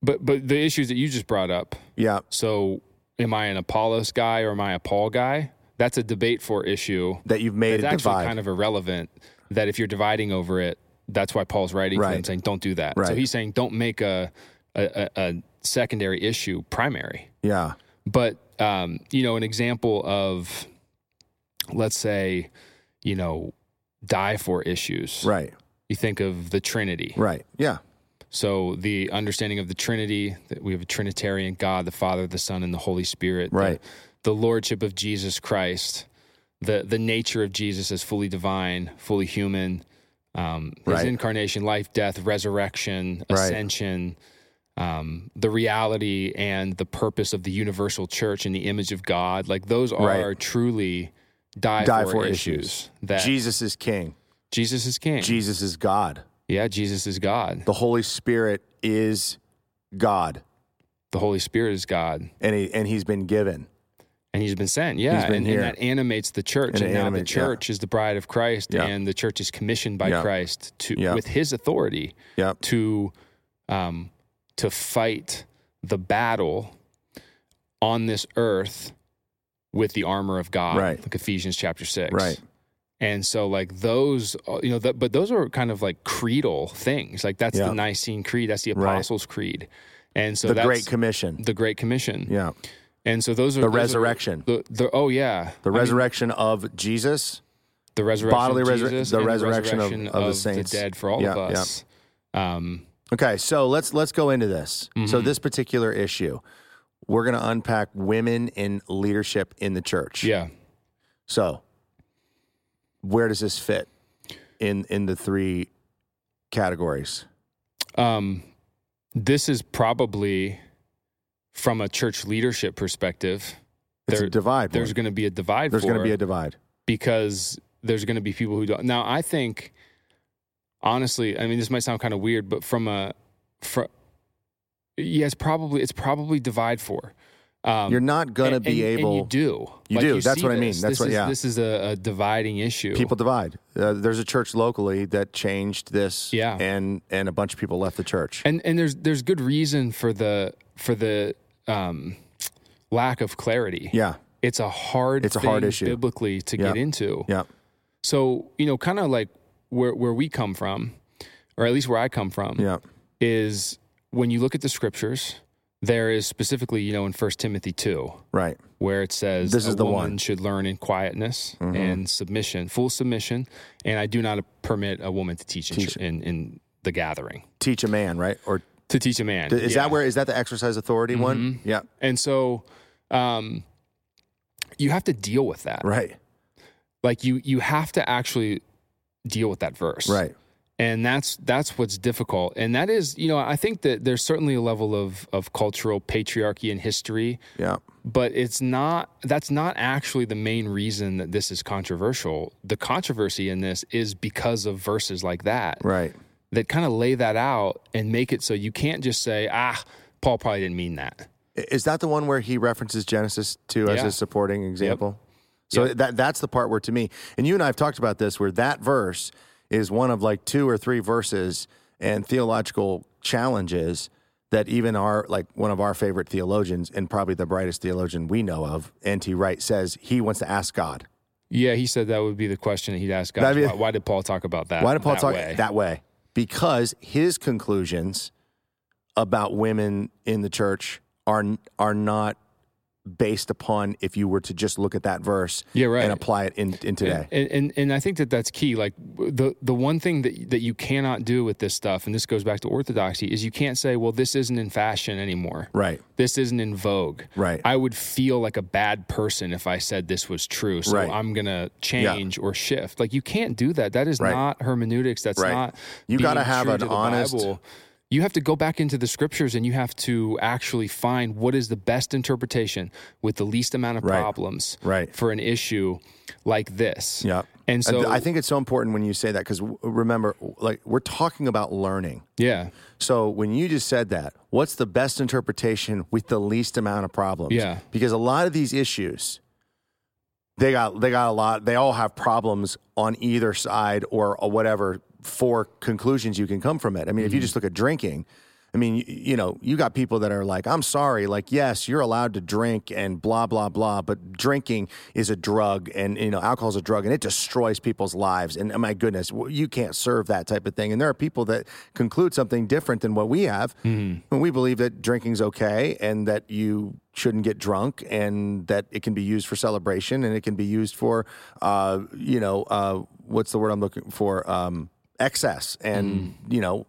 the issues that you just brought up. Yeah. So am I an Apollos guy or am I a Paul guy? That's a debate for issue. That you've made a divide. It's actually kind of irrelevant that if you're dividing over it, that's why Paul's writing to them saying, don't do that. Right. So he's saying, don't make a secondary issue primary. Yeah. But, you know, an example of, let's say, you know, die for issues. Right. You think of the Trinity. Right. Yeah. So the understanding of the Trinity, that we have a Trinitarian God, the Father, the Son, and the Holy Spirit. Right. The Lordship of Jesus Christ, the nature of Jesus as fully divine, fully human, his incarnation, life, death, resurrection, ascension, the reality and the purpose of the universal church and the image of God. Like those are truly die for issues. That Jesus is King. Jesus is King. Jesus is God. Yeah, Jesus is God. The Holy Spirit is God. The Holy Spirit is God. And he's been given. And he's been sent, yeah. He's been here. And that animates the church. And now the church is the bride of Christ, and the church is commissioned by Christ to with his authority to fight the battle on this earth with the armor of God, like Ephesians chapter 6. Right. And so, like, those, you know, but those are kind of like creedal things. Like, that's the Nicene Creed. That's the Apostles' Creed. And so that's Great Commission. The Great Commission. Yeah. And so those are... The resurrection. The resurrection of Jesus. The resurrection of Jesus. The resurrection of the saints. The dead for all of us. Yeah. Okay, so let's go into this. Mm-hmm. So this particular issue, we're going to unpack women in leadership in the church. Yeah. So... where does this fit in the three categories? This is probably, from a church leadership perspective, there's going to be a divide. There's going to be a divide because there's going to be people who don't. Now, I think, honestly, I mean, this might sound kind of weird, but it's probably divide for. You're not going to be able... And you do. You like do. You That's what I mean. That's what, yeah. This is a dividing issue. People divide. There's a church locally that changed this, and a bunch of people left the church. And there's good reason for the lack of clarity. Yeah. It's a hard issue biblically to get into. Yeah. So, you know, kind of like where we come from, or at least where I come from, is when you look at the scriptures... There is specifically, you know, in 1 Timothy 2, right, where it says a woman should learn in quietness and submission, full submission, and I do not permit a woman to teach in the gathering. Teach a man, right? Or to teach a man. Is that the exercise authority one? Yeah. And so you have to deal with that. Right. Like you have to actually deal with that verse. Right. And that's what's difficult. And that is, you know, I think that there's certainly a level of cultural patriarchy and history. Yeah. But that's not actually the main reason that this is controversial. The controversy in this is because of verses like that. Right. That kind of lay that out and make it so you can't just say, Paul probably didn't mean that. Is that the one where he references Genesis 2 as his supporting example? Yep. So that's the part where, to me, and you and I have talked about this, where that verse... is one of like two or three verses and theological challenges that even our, like, one of our favorite theologians and probably the brightest theologian we know of, N.T. Wright, says he wants to ask God. Yeah, he said that would be the question that he'd ask God. Why did Paul talk about that? Why did Paul talk that way? Because his conclusions about women in the church are not based upon if you were to just look at that verse and apply it in today. And I think that that's key. Like the one thing that you cannot do with this stuff, and this goes back to orthodoxy, is you can't say, well, this isn't in fashion anymore. Right. This isn't in vogue. Right. I would feel like a bad person if I said this was true, so I'm going to change or shift. Like you can't do that. That is not hermeneutics. That's not you got to have an honest... Bible. You have to go back into the scriptures and you have to actually find what is the best interpretation with the least amount of problems for an issue like this. Yeah. And so I think it's so important when you say that, because remember, like, we're talking about learning. Yeah. So when you just said that, what's the best interpretation with the least amount of problems? Yeah. Because a lot of these issues, they got a lot, they all have problems on either side or whatever. Four conclusions you can come from it. I mean, if you just look at drinking, I mean, you know, you got people that are like, I'm sorry, like, yes, you're allowed to drink and blah, blah, blah, but drinking is a drug and, you know, alcohol is a drug and it destroys people's lives. And my goodness, you can't serve that type of thing. And there are people that conclude something different than what we have. Mm-hmm. And we believe that drinking's okay and that you shouldn't get drunk and that it can be used for celebration and it can be used for, what's the word I'm looking for? Excess and, you know,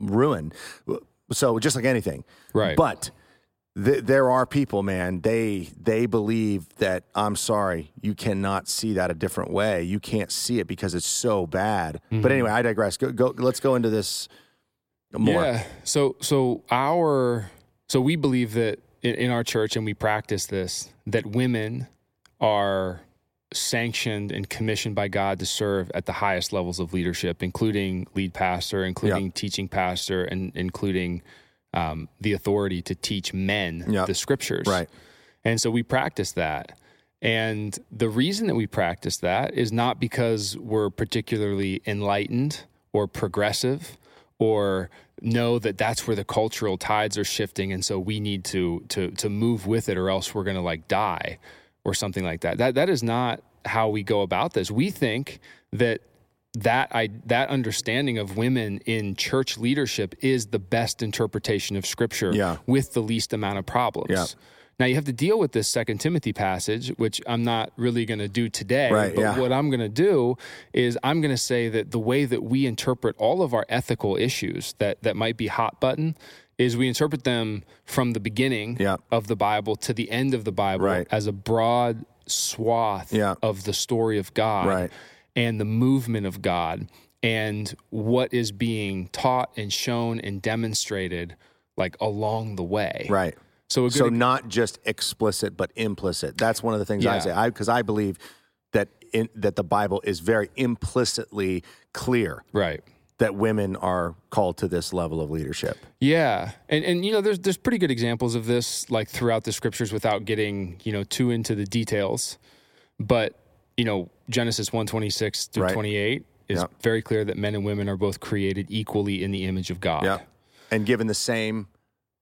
ruin. So just like anything. Right. But there are people, man, they believe that, I'm sorry, you cannot see that a different way. You can't see it because it's so bad. Mm-hmm. But anyway, I digress. Let's go into this more. Yeah. So we believe that in our church, and we practice this, that women are sanctioned and commissioned by God to serve at the highest levels of leadership, including lead pastor, including teaching pastor, and including the authority to teach men the scriptures. Right. And so we practice that. And the reason that we practice that is not because we're particularly enlightened or progressive or know that that's where the cultural tides are shifting. And so we need to move with it or else we're going to like die or something like that. That is not how we go about this. We think that understanding of women in church leadership is the best interpretation of Scripture with the least amount of problems. Yeah. Now, you have to deal with this 2 Timothy passage, which I'm not really going to do today. Right, but what I'm going to do is I'm going to say that the way that we interpret all of our ethical issues that might be hot button is we interpret them from the beginning of the Bible to the end of the Bible as a broad swath of the story of God and the movement of God and what is being taught and shown and demonstrated like along the way. Right. So not just explicit, but implicit. That's one of the things I say, because I believe that the Bible is very implicitly clear. Right. That women are called to this level of leadership. Yeah. And you know, there's pretty good examples of this, like throughout the scriptures without getting, you know, too into the details. But, you know, Genesis 1:26 through 28 is very clear that men and women are both created equally in the image of God. Yeah. And given the same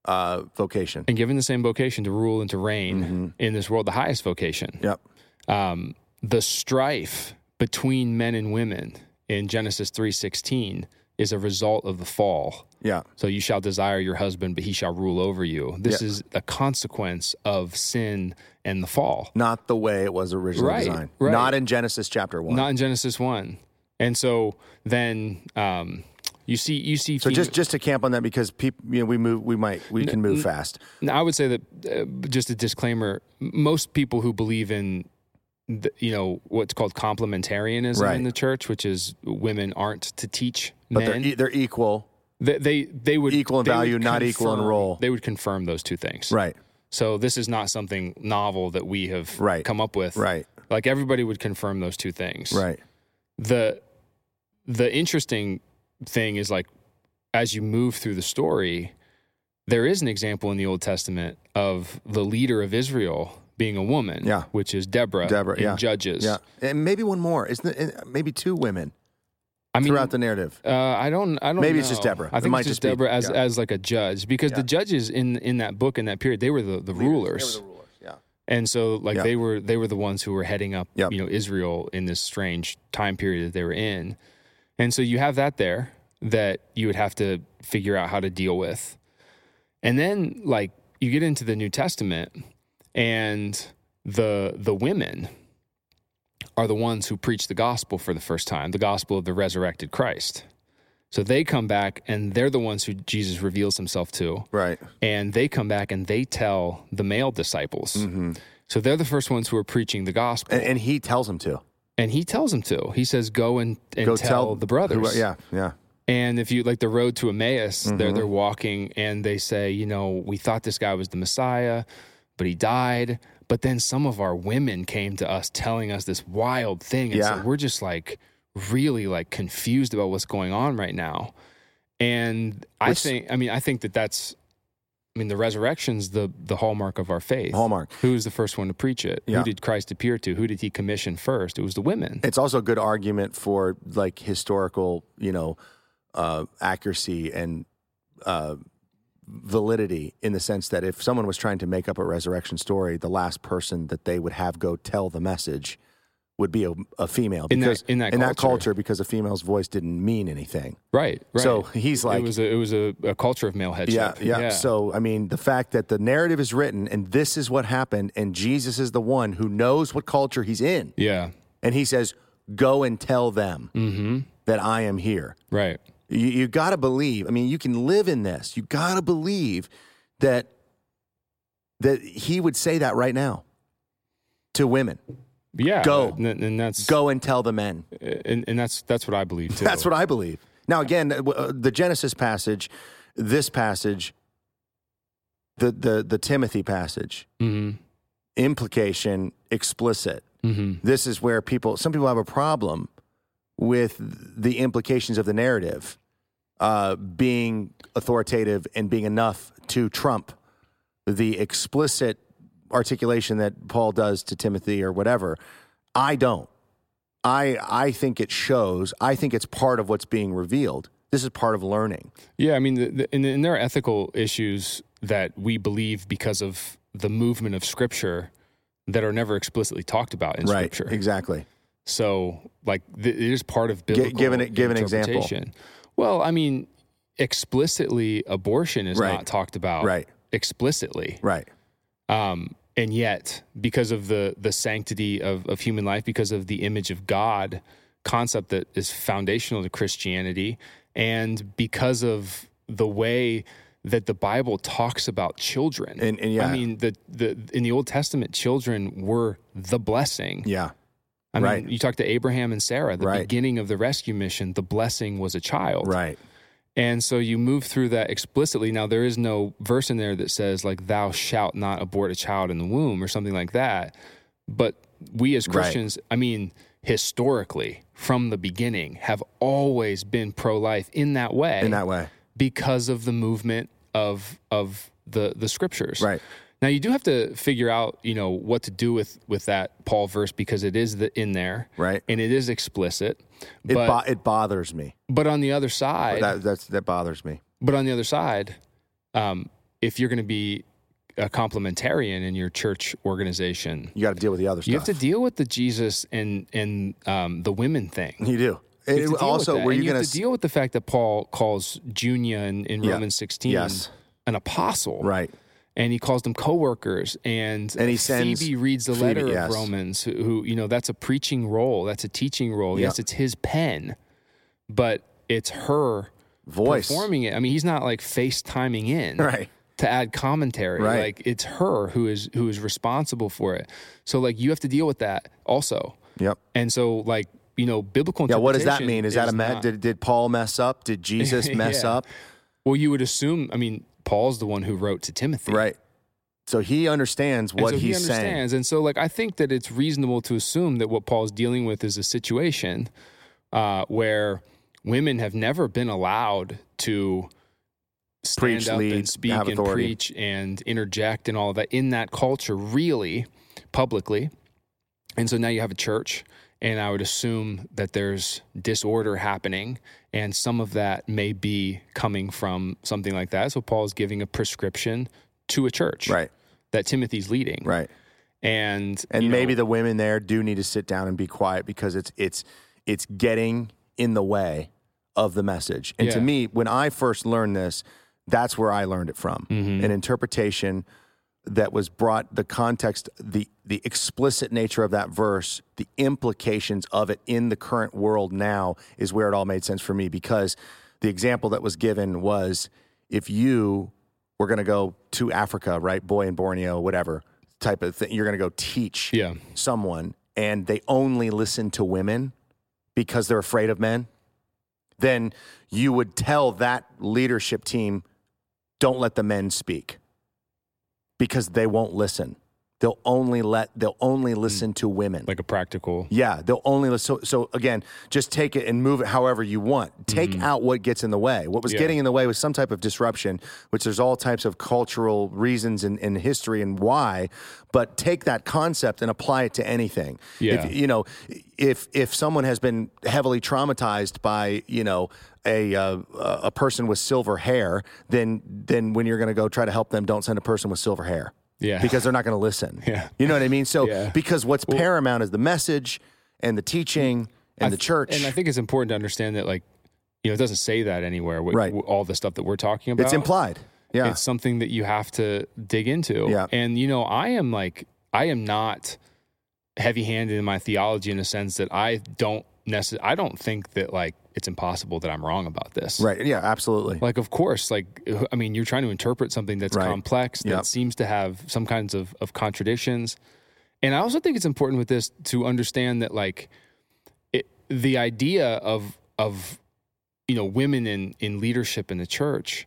vocation. And given the same vocation to rule and to reign in this world, the highest vocation. Yep. The strife between men and women in Genesis 3:16 is a result of the fall. Yeah. So you shall desire your husband, but he shall rule over you. This is a consequence of sin and the fall. Not the way it was originally designed. Right. Not in Genesis chapter 1. Not in Genesis 1. And so then you see. So just to camp on that, because people, you know, we can move fast. I would say that just a disclaimer: most people who believe in what's called complementarianism in the church, which is women aren't to teach men. But they're equal. They would equal in value, not equal in role. They would confirm those two things. Right. So this is not something novel that we have come up with. Right. Like everybody would confirm those two things. Right. The interesting thing is, like, as you move through the story, there is an example in the Old Testament of the leader of Israel being a woman, which is Deborah in Judges. Yeah. And maybe one more. Maybe two women throughout the narrative. I don't know. Maybe it's just Deborah. I think it's just Deborah as like a judge, because the judges in that book, in that period, they were the rulers. They were the rulers, And so they were the ones who were heading up Israel in this strange time period that they were in. And so you have that there that you would have to figure out how to deal with. And then, like, you get into the New Testament, and the women are the ones who preach the gospel for the first time, the gospel of the resurrected Christ. So they come back, and they're the ones who Jesus reveals himself to. Right. And they come back, and they tell the male disciples. Mm-hmm. So they're the first ones who are preaching the gospel. And he tells them to. He says, go and go tell the brothers. Yeah. And if you, like, the road to Emmaus, they're walking, and they say, you know, we thought this guy was the Messiah, but he died. But then some of our women came to us telling us this wild thing. And so we're just, like, really, like, confused about what's going on right now. And I think the resurrection's the hallmark of our faith. Hallmark. Who was the first one to preach it? Yeah. Who did Christ appear to? Who did he commission first? It was the women. It's also a good argument for, like, historical, accuracy and validity in the sense that if someone was trying to make up a resurrection story, the last person that they would have go tell the message would be a female in that culture because a female's voice didn't mean anything. Right. So he's like... It was a culture of male headship. Yeah. So, I mean, the fact that the narrative is written and this is what happened and Jesus is the one who knows what culture he's in. Yeah. And he says, go and tell them that I am here. Right. You got to believe. I mean, you can live in this. You got to believe that he would say that right now to women. Yeah, go and that's go and tell the men, and that's what I believe too. That's what I believe. Now again, the Genesis passage, this passage, the Timothy passage, implication explicit. This is where some people have a problem with the implications of the narrative being authoritative and being enough to trump the explicit articulation that Paul does to Timothy or whatever. I don't. I think it shows. I think it's part of what's being revealed. This is part of learning. Yeah, I mean, and there are ethical issues that we believe because of the movement of Scripture that are never explicitly talked about in Scripture. Right, exactly. So, like, it is part of biblical Give an example. Well, I mean, explicitly, abortion is not talked about explicitly. Right. And yet, because of the sanctity of human life, because of the image of God concept that is foundational to Christianity, and because of the way that the Bible talks about children. And I mean, in the Old Testament, children were the blessing. Yeah. I mean, you talk to Abraham and Sarah, the beginning of the rescue mission, the blessing was a child. Right. And so you move through that explicitly. Now, there is no verse in there that says, like, thou shalt not abort a child in the womb or something like that. But we as Christians, I mean, historically, from the beginning, have always been pro-life in that way. Because of the movement of the Scriptures. Right. Now, you do have to figure out, you know, what to do with that Paul verse because it is in there. Right. And it is explicit. It bothers me. But on the other side... That bothers me. But on the other side, if you're going to be a complementarian in your church organization... You got to deal with the other stuff. You have to deal with the Jesus and the women thing. You do. You also, were you going to deal with the fact that Paul calls Junia in Romans 16 an apostle. Right. And he calls them co-workers, and he sends Phoebe reads the letter of Romans, who, you know, that's a preaching role, that's a teaching role. Yes, it's his pen, but it's her voice performing it. I mean, he's not like FaceTiming in to add commentary. Right. Like, it's her who is responsible for it. So, like, you have to deal with that also. Yep. And so, like, you know, biblical interpretation. Yeah, what does that mean? Is that did Paul mess up? Did Jesus mess up? Well, you would assume, I mean, Paul's the one who wrote to Timothy. Right. So he understands what he's saying. And so, like, I think that it's reasonable to assume that what Paul's dealing with is a situation where women have never been allowed to stand up and speak and preach and interject and all of that in that culture, really, publicly. And so now you have a church, and I would assume that there's disorder happening, and some of that may be coming from something like that. So Paul is giving a prescription to a church that Timothy's leading. Right. And maybe the women there do need to sit down and be quiet because it's getting in the way of the message. And to me, when I first learned this, that's where I learned it from. An interpretation that was brought, the context, the explicit nature of that verse, the implications of it in the current world now is where it all made sense for me, because the example that was given was if you were going to go to Africa, right, boy in Borneo, whatever type of thing, you're going to go teach someone and they only listen to women because they're afraid of men, then you would tell that leadership team, don't let the men speak. Because they won't listen. They'll only listen to women. Like a practical. Yeah, they'll only listen. So again, just take it and move it however you want. Take out what gets in the way. What was getting in the way was some type of disruption, which there's all types of cultural reasons and history and why, but take that concept and apply it to anything. Yeah. If someone has been heavily traumatized by, a person with silver hair, then when you're going to go try to help them, don't send a person with silver hair. Yeah. Because they're not going to listen. Yeah. You know what I mean? So because what's paramount is the message and the teaching and the church. And I think it's important to understand that, it doesn't say that anywhere. Right. All the stuff that we're talking about. It's implied. Yeah. It's something that you have to dig into. Yeah. And, I am not heavy-handed in my theology in a sense that I don't think that it's impossible that I'm wrong about this. Right. Yeah, absolutely. Of course, you're trying to interpret something that's complex that seems to have some kinds of contradictions. And I also think it's important with this to understand that the idea of women in leadership in the church,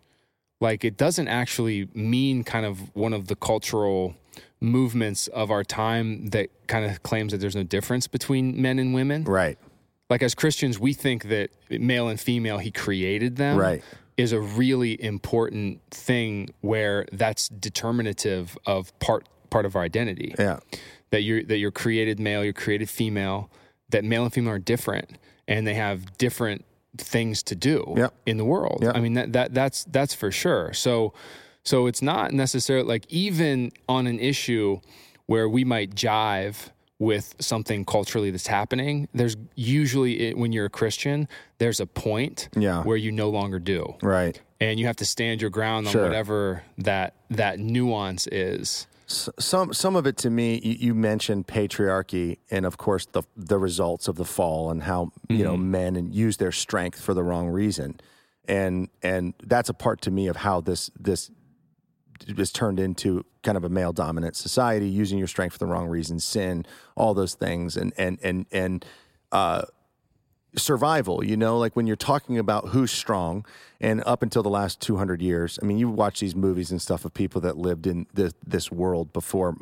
it doesn't actually mean kind of one of the cultural movements of our time that kind of claims that there's no difference between men and women. Right. As Christians, we think that male and female, he created them, right, is a really important thing where that's determinative of part of our identity. Yeah. That you're created male, you're created female, that male and female are different and they have different things to do in the world. Yep. I mean, that's for sure. So it's not necessarily even on an issue where we might jive with something culturally that's happening, there's usually, when you're a Christian, there's a point where you no longer do. Right. And you have to stand your ground on whatever that nuance is. Some of it to me, you mentioned patriarchy and, of course, the results of the fall and how, men use their strength for the wrong reason. And that's a part to me of how this is turned into kind of a male-dominant society, using your strength for the wrong reasons, sin, all those things, and survival. When you're talking about who's strong, and up until the last 200 years, I mean, you watch these movies and stuff of people that lived in this world before,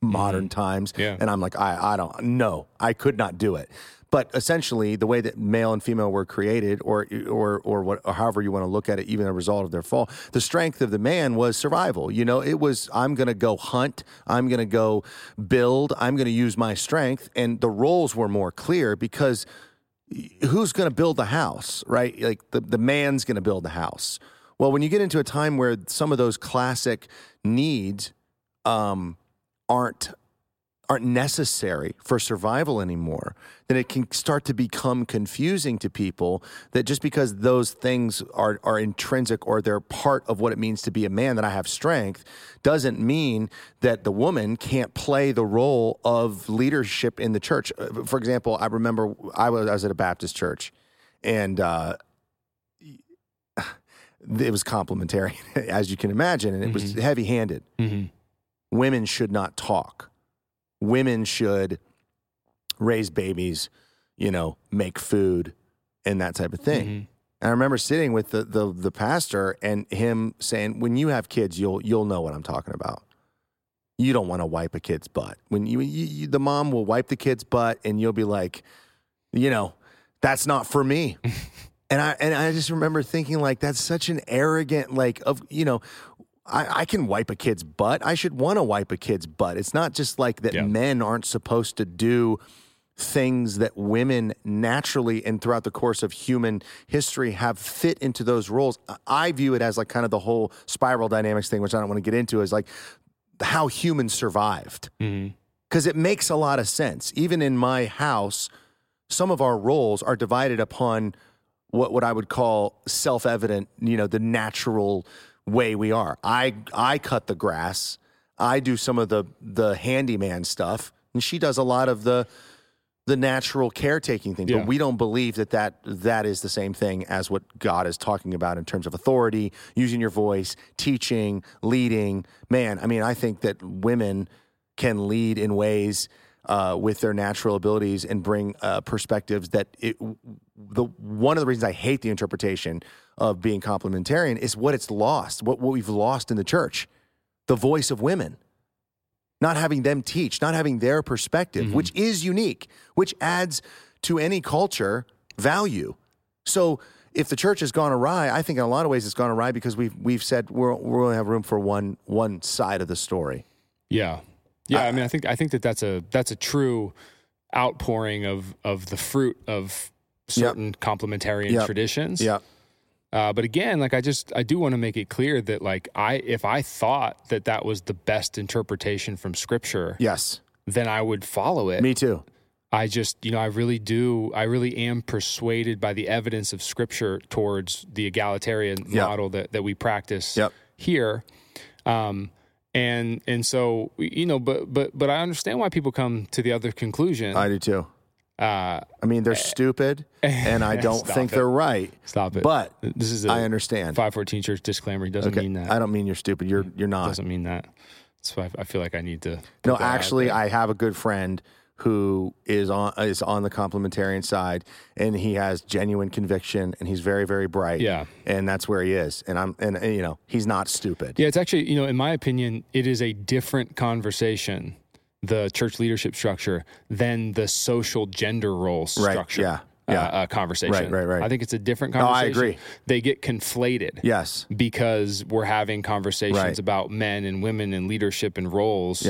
modern times, and I'm like, I could not do it. But essentially, the way that male and female were created, or however you want to look at it, even a result of their fall, the strength of the man was survival. It was, I'm going to go hunt, I'm going to go build, I'm going to use my strength, and the roles were more clear because who's going to build the house, right? The man's going to build the house. Well, when you get into a time where some of those classic needs aren't necessary for survival anymore, then it can start to become confusing to people that just because those things are intrinsic or they're part of what it means to be a man, that I have strength, doesn't mean that the woman can't play the role of leadership in the church. For example, I remember I was at a Baptist church and it was complementarian, as you can imagine, and it was heavy-handed. Mm-hmm. Women should not talk. Women should raise babies, make food and that type of thing. Mm-hmm. And I remember sitting with the pastor and him saying, when you have kids, you'll know what I'm talking about. You don't want to wipe a kid's butt. When you the mom will wipe the kid's butt and you'll be like, that's not for me. And I just remember thinking that's such an arrogant, I can wipe a kid's butt. I should want to wipe a kid's butt. It's not just that men aren't supposed to do things that women naturally and throughout the course of human history have fit into those roles. I view it as kind of the whole spiral dynamics thing, which I don't want to get into, is how humans survived. Mm-hmm. 'Cause it makes a lot of sense. Even in my house, some of our roles are divided upon what I would call self-evident, the natural way we are. I cut the grass. I do some of the handyman stuff, and she does a lot of the natural caretaking thing. Yeah. But we don't believe that is the same thing as what God is talking about in terms of authority, using your voice, teaching, leading. Man, I mean, I think that women can lead in ways with their natural abilities and bring perspectives that one of the reasons I hate the interpretation of being complementarian is what we've lost in the church, the voice of women. not having them teach, not having their perspective, mm-hmm. which is unique, which adds to any culture value. So if the church has gone awry, I think in a lot of ways it's gone awry because we've said we're only have room for one side of the story. Yeah. Yeah. I mean, I think that's a true outpouring of the fruit of certain complementarian traditions. Yeah. But again, like I do want to make it clear that like if I thought that was the best interpretation from Scripture, yes, then I would follow it. Me too. I just, you know, I really am persuaded by the evidence of Scripture towards the egalitarian model that we practice here. And so, you know, but I understand why people come to the other conclusion. I do too. I mean, they're stupid, and I don't think they're right. Stop it. But this is I understand. 514 Church disclaimer. He doesn't mean that. I don't mean you're stupid. You're not. Doesn't mean that. So I feel like I need to. No, actually, I have a good friend who is on the complementarian side, and he has genuine conviction, and he's very, very bright. Yeah, and that's where he is. And and you know, he's not stupid. Yeah, it's actually, you know, in my opinion, it is a different conversation, the church leadership structure, than the social gender role structure. Right, conversation. Right. I think it's a different conversation. No, I agree. They get conflated. Yes. Because we're having conversations about men and women and leadership and roles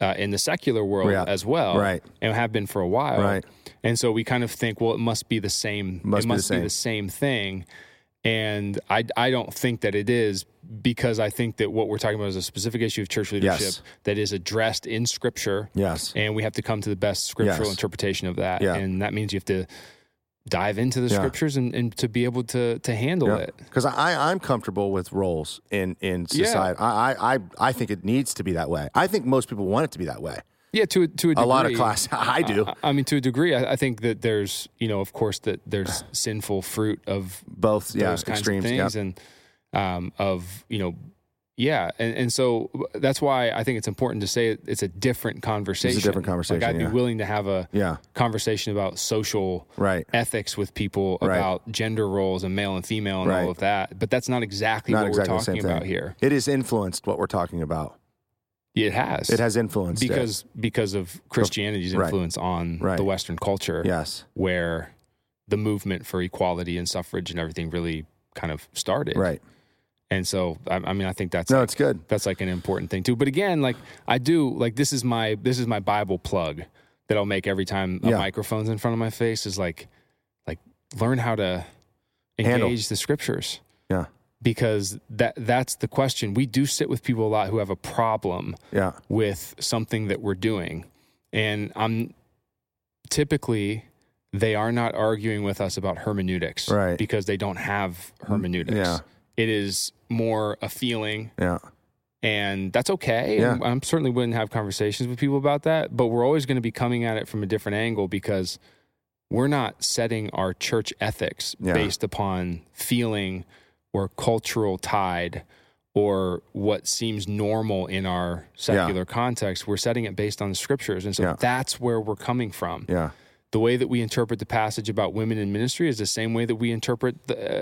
in the secular world as well. Right. And have been for a while. Right. And so we kind of think, well, it must be the same. It must be the same thing. And I don't think that it is, because I think that what we're talking about is a specific issue of church leadership that is addressed in Scripture. Yes. And we have to come to the best scriptural interpretation of that. Yeah. And that means you have to dive into the Scriptures and to be able to handle it. Because I'm comfortable with roles in society. Yeah. I think it needs to be that way. I think most people want it to be that way. Yeah, to a degree. A lot of class, I do. I mean, to a degree, I think that there's, you know, of course, that there's sinful fruit of both those kinds extremes, of things, and of, you know, and so that's why I think it's important to say it's a different conversation. It's a different conversation. Like, I'd be willing to have a conversation about social ethics with people about gender roles and male and female and all of that, but that's not exactly what we're talking about here. It is influenced what we're talking about. It has. It has influenced because of Christianity's influence on the Western culture. Yes, where the movement for equality and suffrage and everything really kind of started. Right, and so I mean, I think that's it's good. That's like an important thing too. But again, like I do, like this is my Bible plug that I'll make every time a microphone's in front of my face is like learn how to engage the Scriptures. Yeah. Because that's the question. We do sit with people a lot who have a problem with something that we're doing. And typically, they are not arguing with us about hermeneutics because they don't have hermeneutics. Yeah. It is more a feeling. Yeah. And that's okay. Yeah. I certainly wouldn't have conversations with people about that, but we're always going to be coming at it from a different angle because we're not setting our church ethics based upon feeling or cultural tide or what seems normal in our secular context. We're setting it based on the Scriptures. And so that's where we're coming from. Yeah. The way that we interpret the passage about women in ministry is the same way that we interpret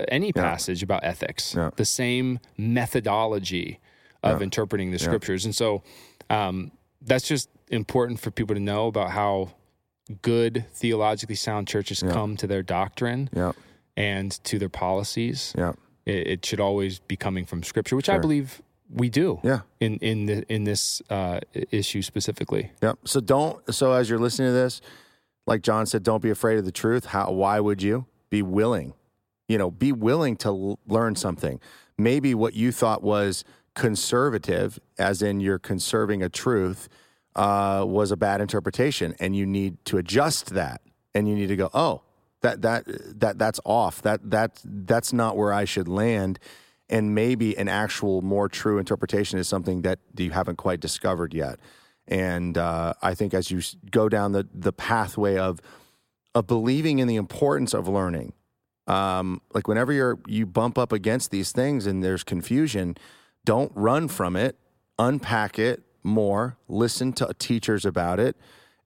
any passage about ethics, the same methodology of interpreting the Scriptures. And so that's just important for people to know about how good theologically sound churches come to their doctrine and to their policies. Yeah. It should always be coming from Scripture, which I believe we do in this issue specifically. Yep. So as you're listening to this, like John said, don't be afraid of the truth. Why would you? Be willing. You know, be willing to learn something. Maybe what you thought was conservative, as in you're conserving a truth, was a bad interpretation, and you need to adjust that, and you need to go, oh, that's off. That's not where I should land, and maybe an actual more true interpretation is something that you haven't quite discovered yet. And I think as you go down the pathway of believing in the importance of learning, like whenever you bump up against these things and there's confusion, don't run from it. Unpack it more. Listen to teachers about it.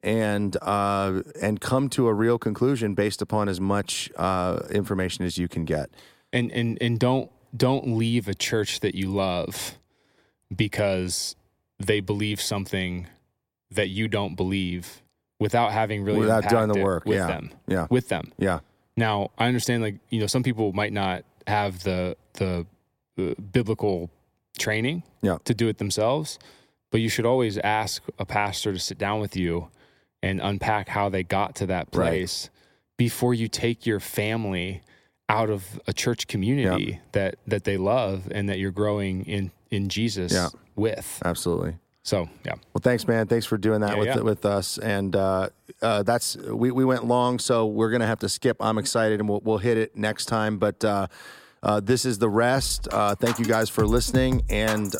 And come to a real conclusion based upon as much information as you can get. And don't leave a church that you love because they believe something that you don't believe without having really without doing the work with them. Yeah. With them. Yeah. Now, I understand, like, you know, some people might not have the biblical training to do it themselves, but you should always ask a pastor to sit down with you and unpack how they got to that place before you take your family out of a church community that they love and that you're growing in Jesus with. Absolutely. So, yeah. Well, thanks, man. Thanks for doing that with us. And that's we went long, so we're going to have to skip. I'm excited, and we'll hit it next time. But this is The Rest. Thank you guys for listening, and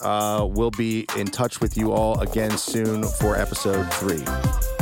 we'll be in touch with you all again soon for episode 3.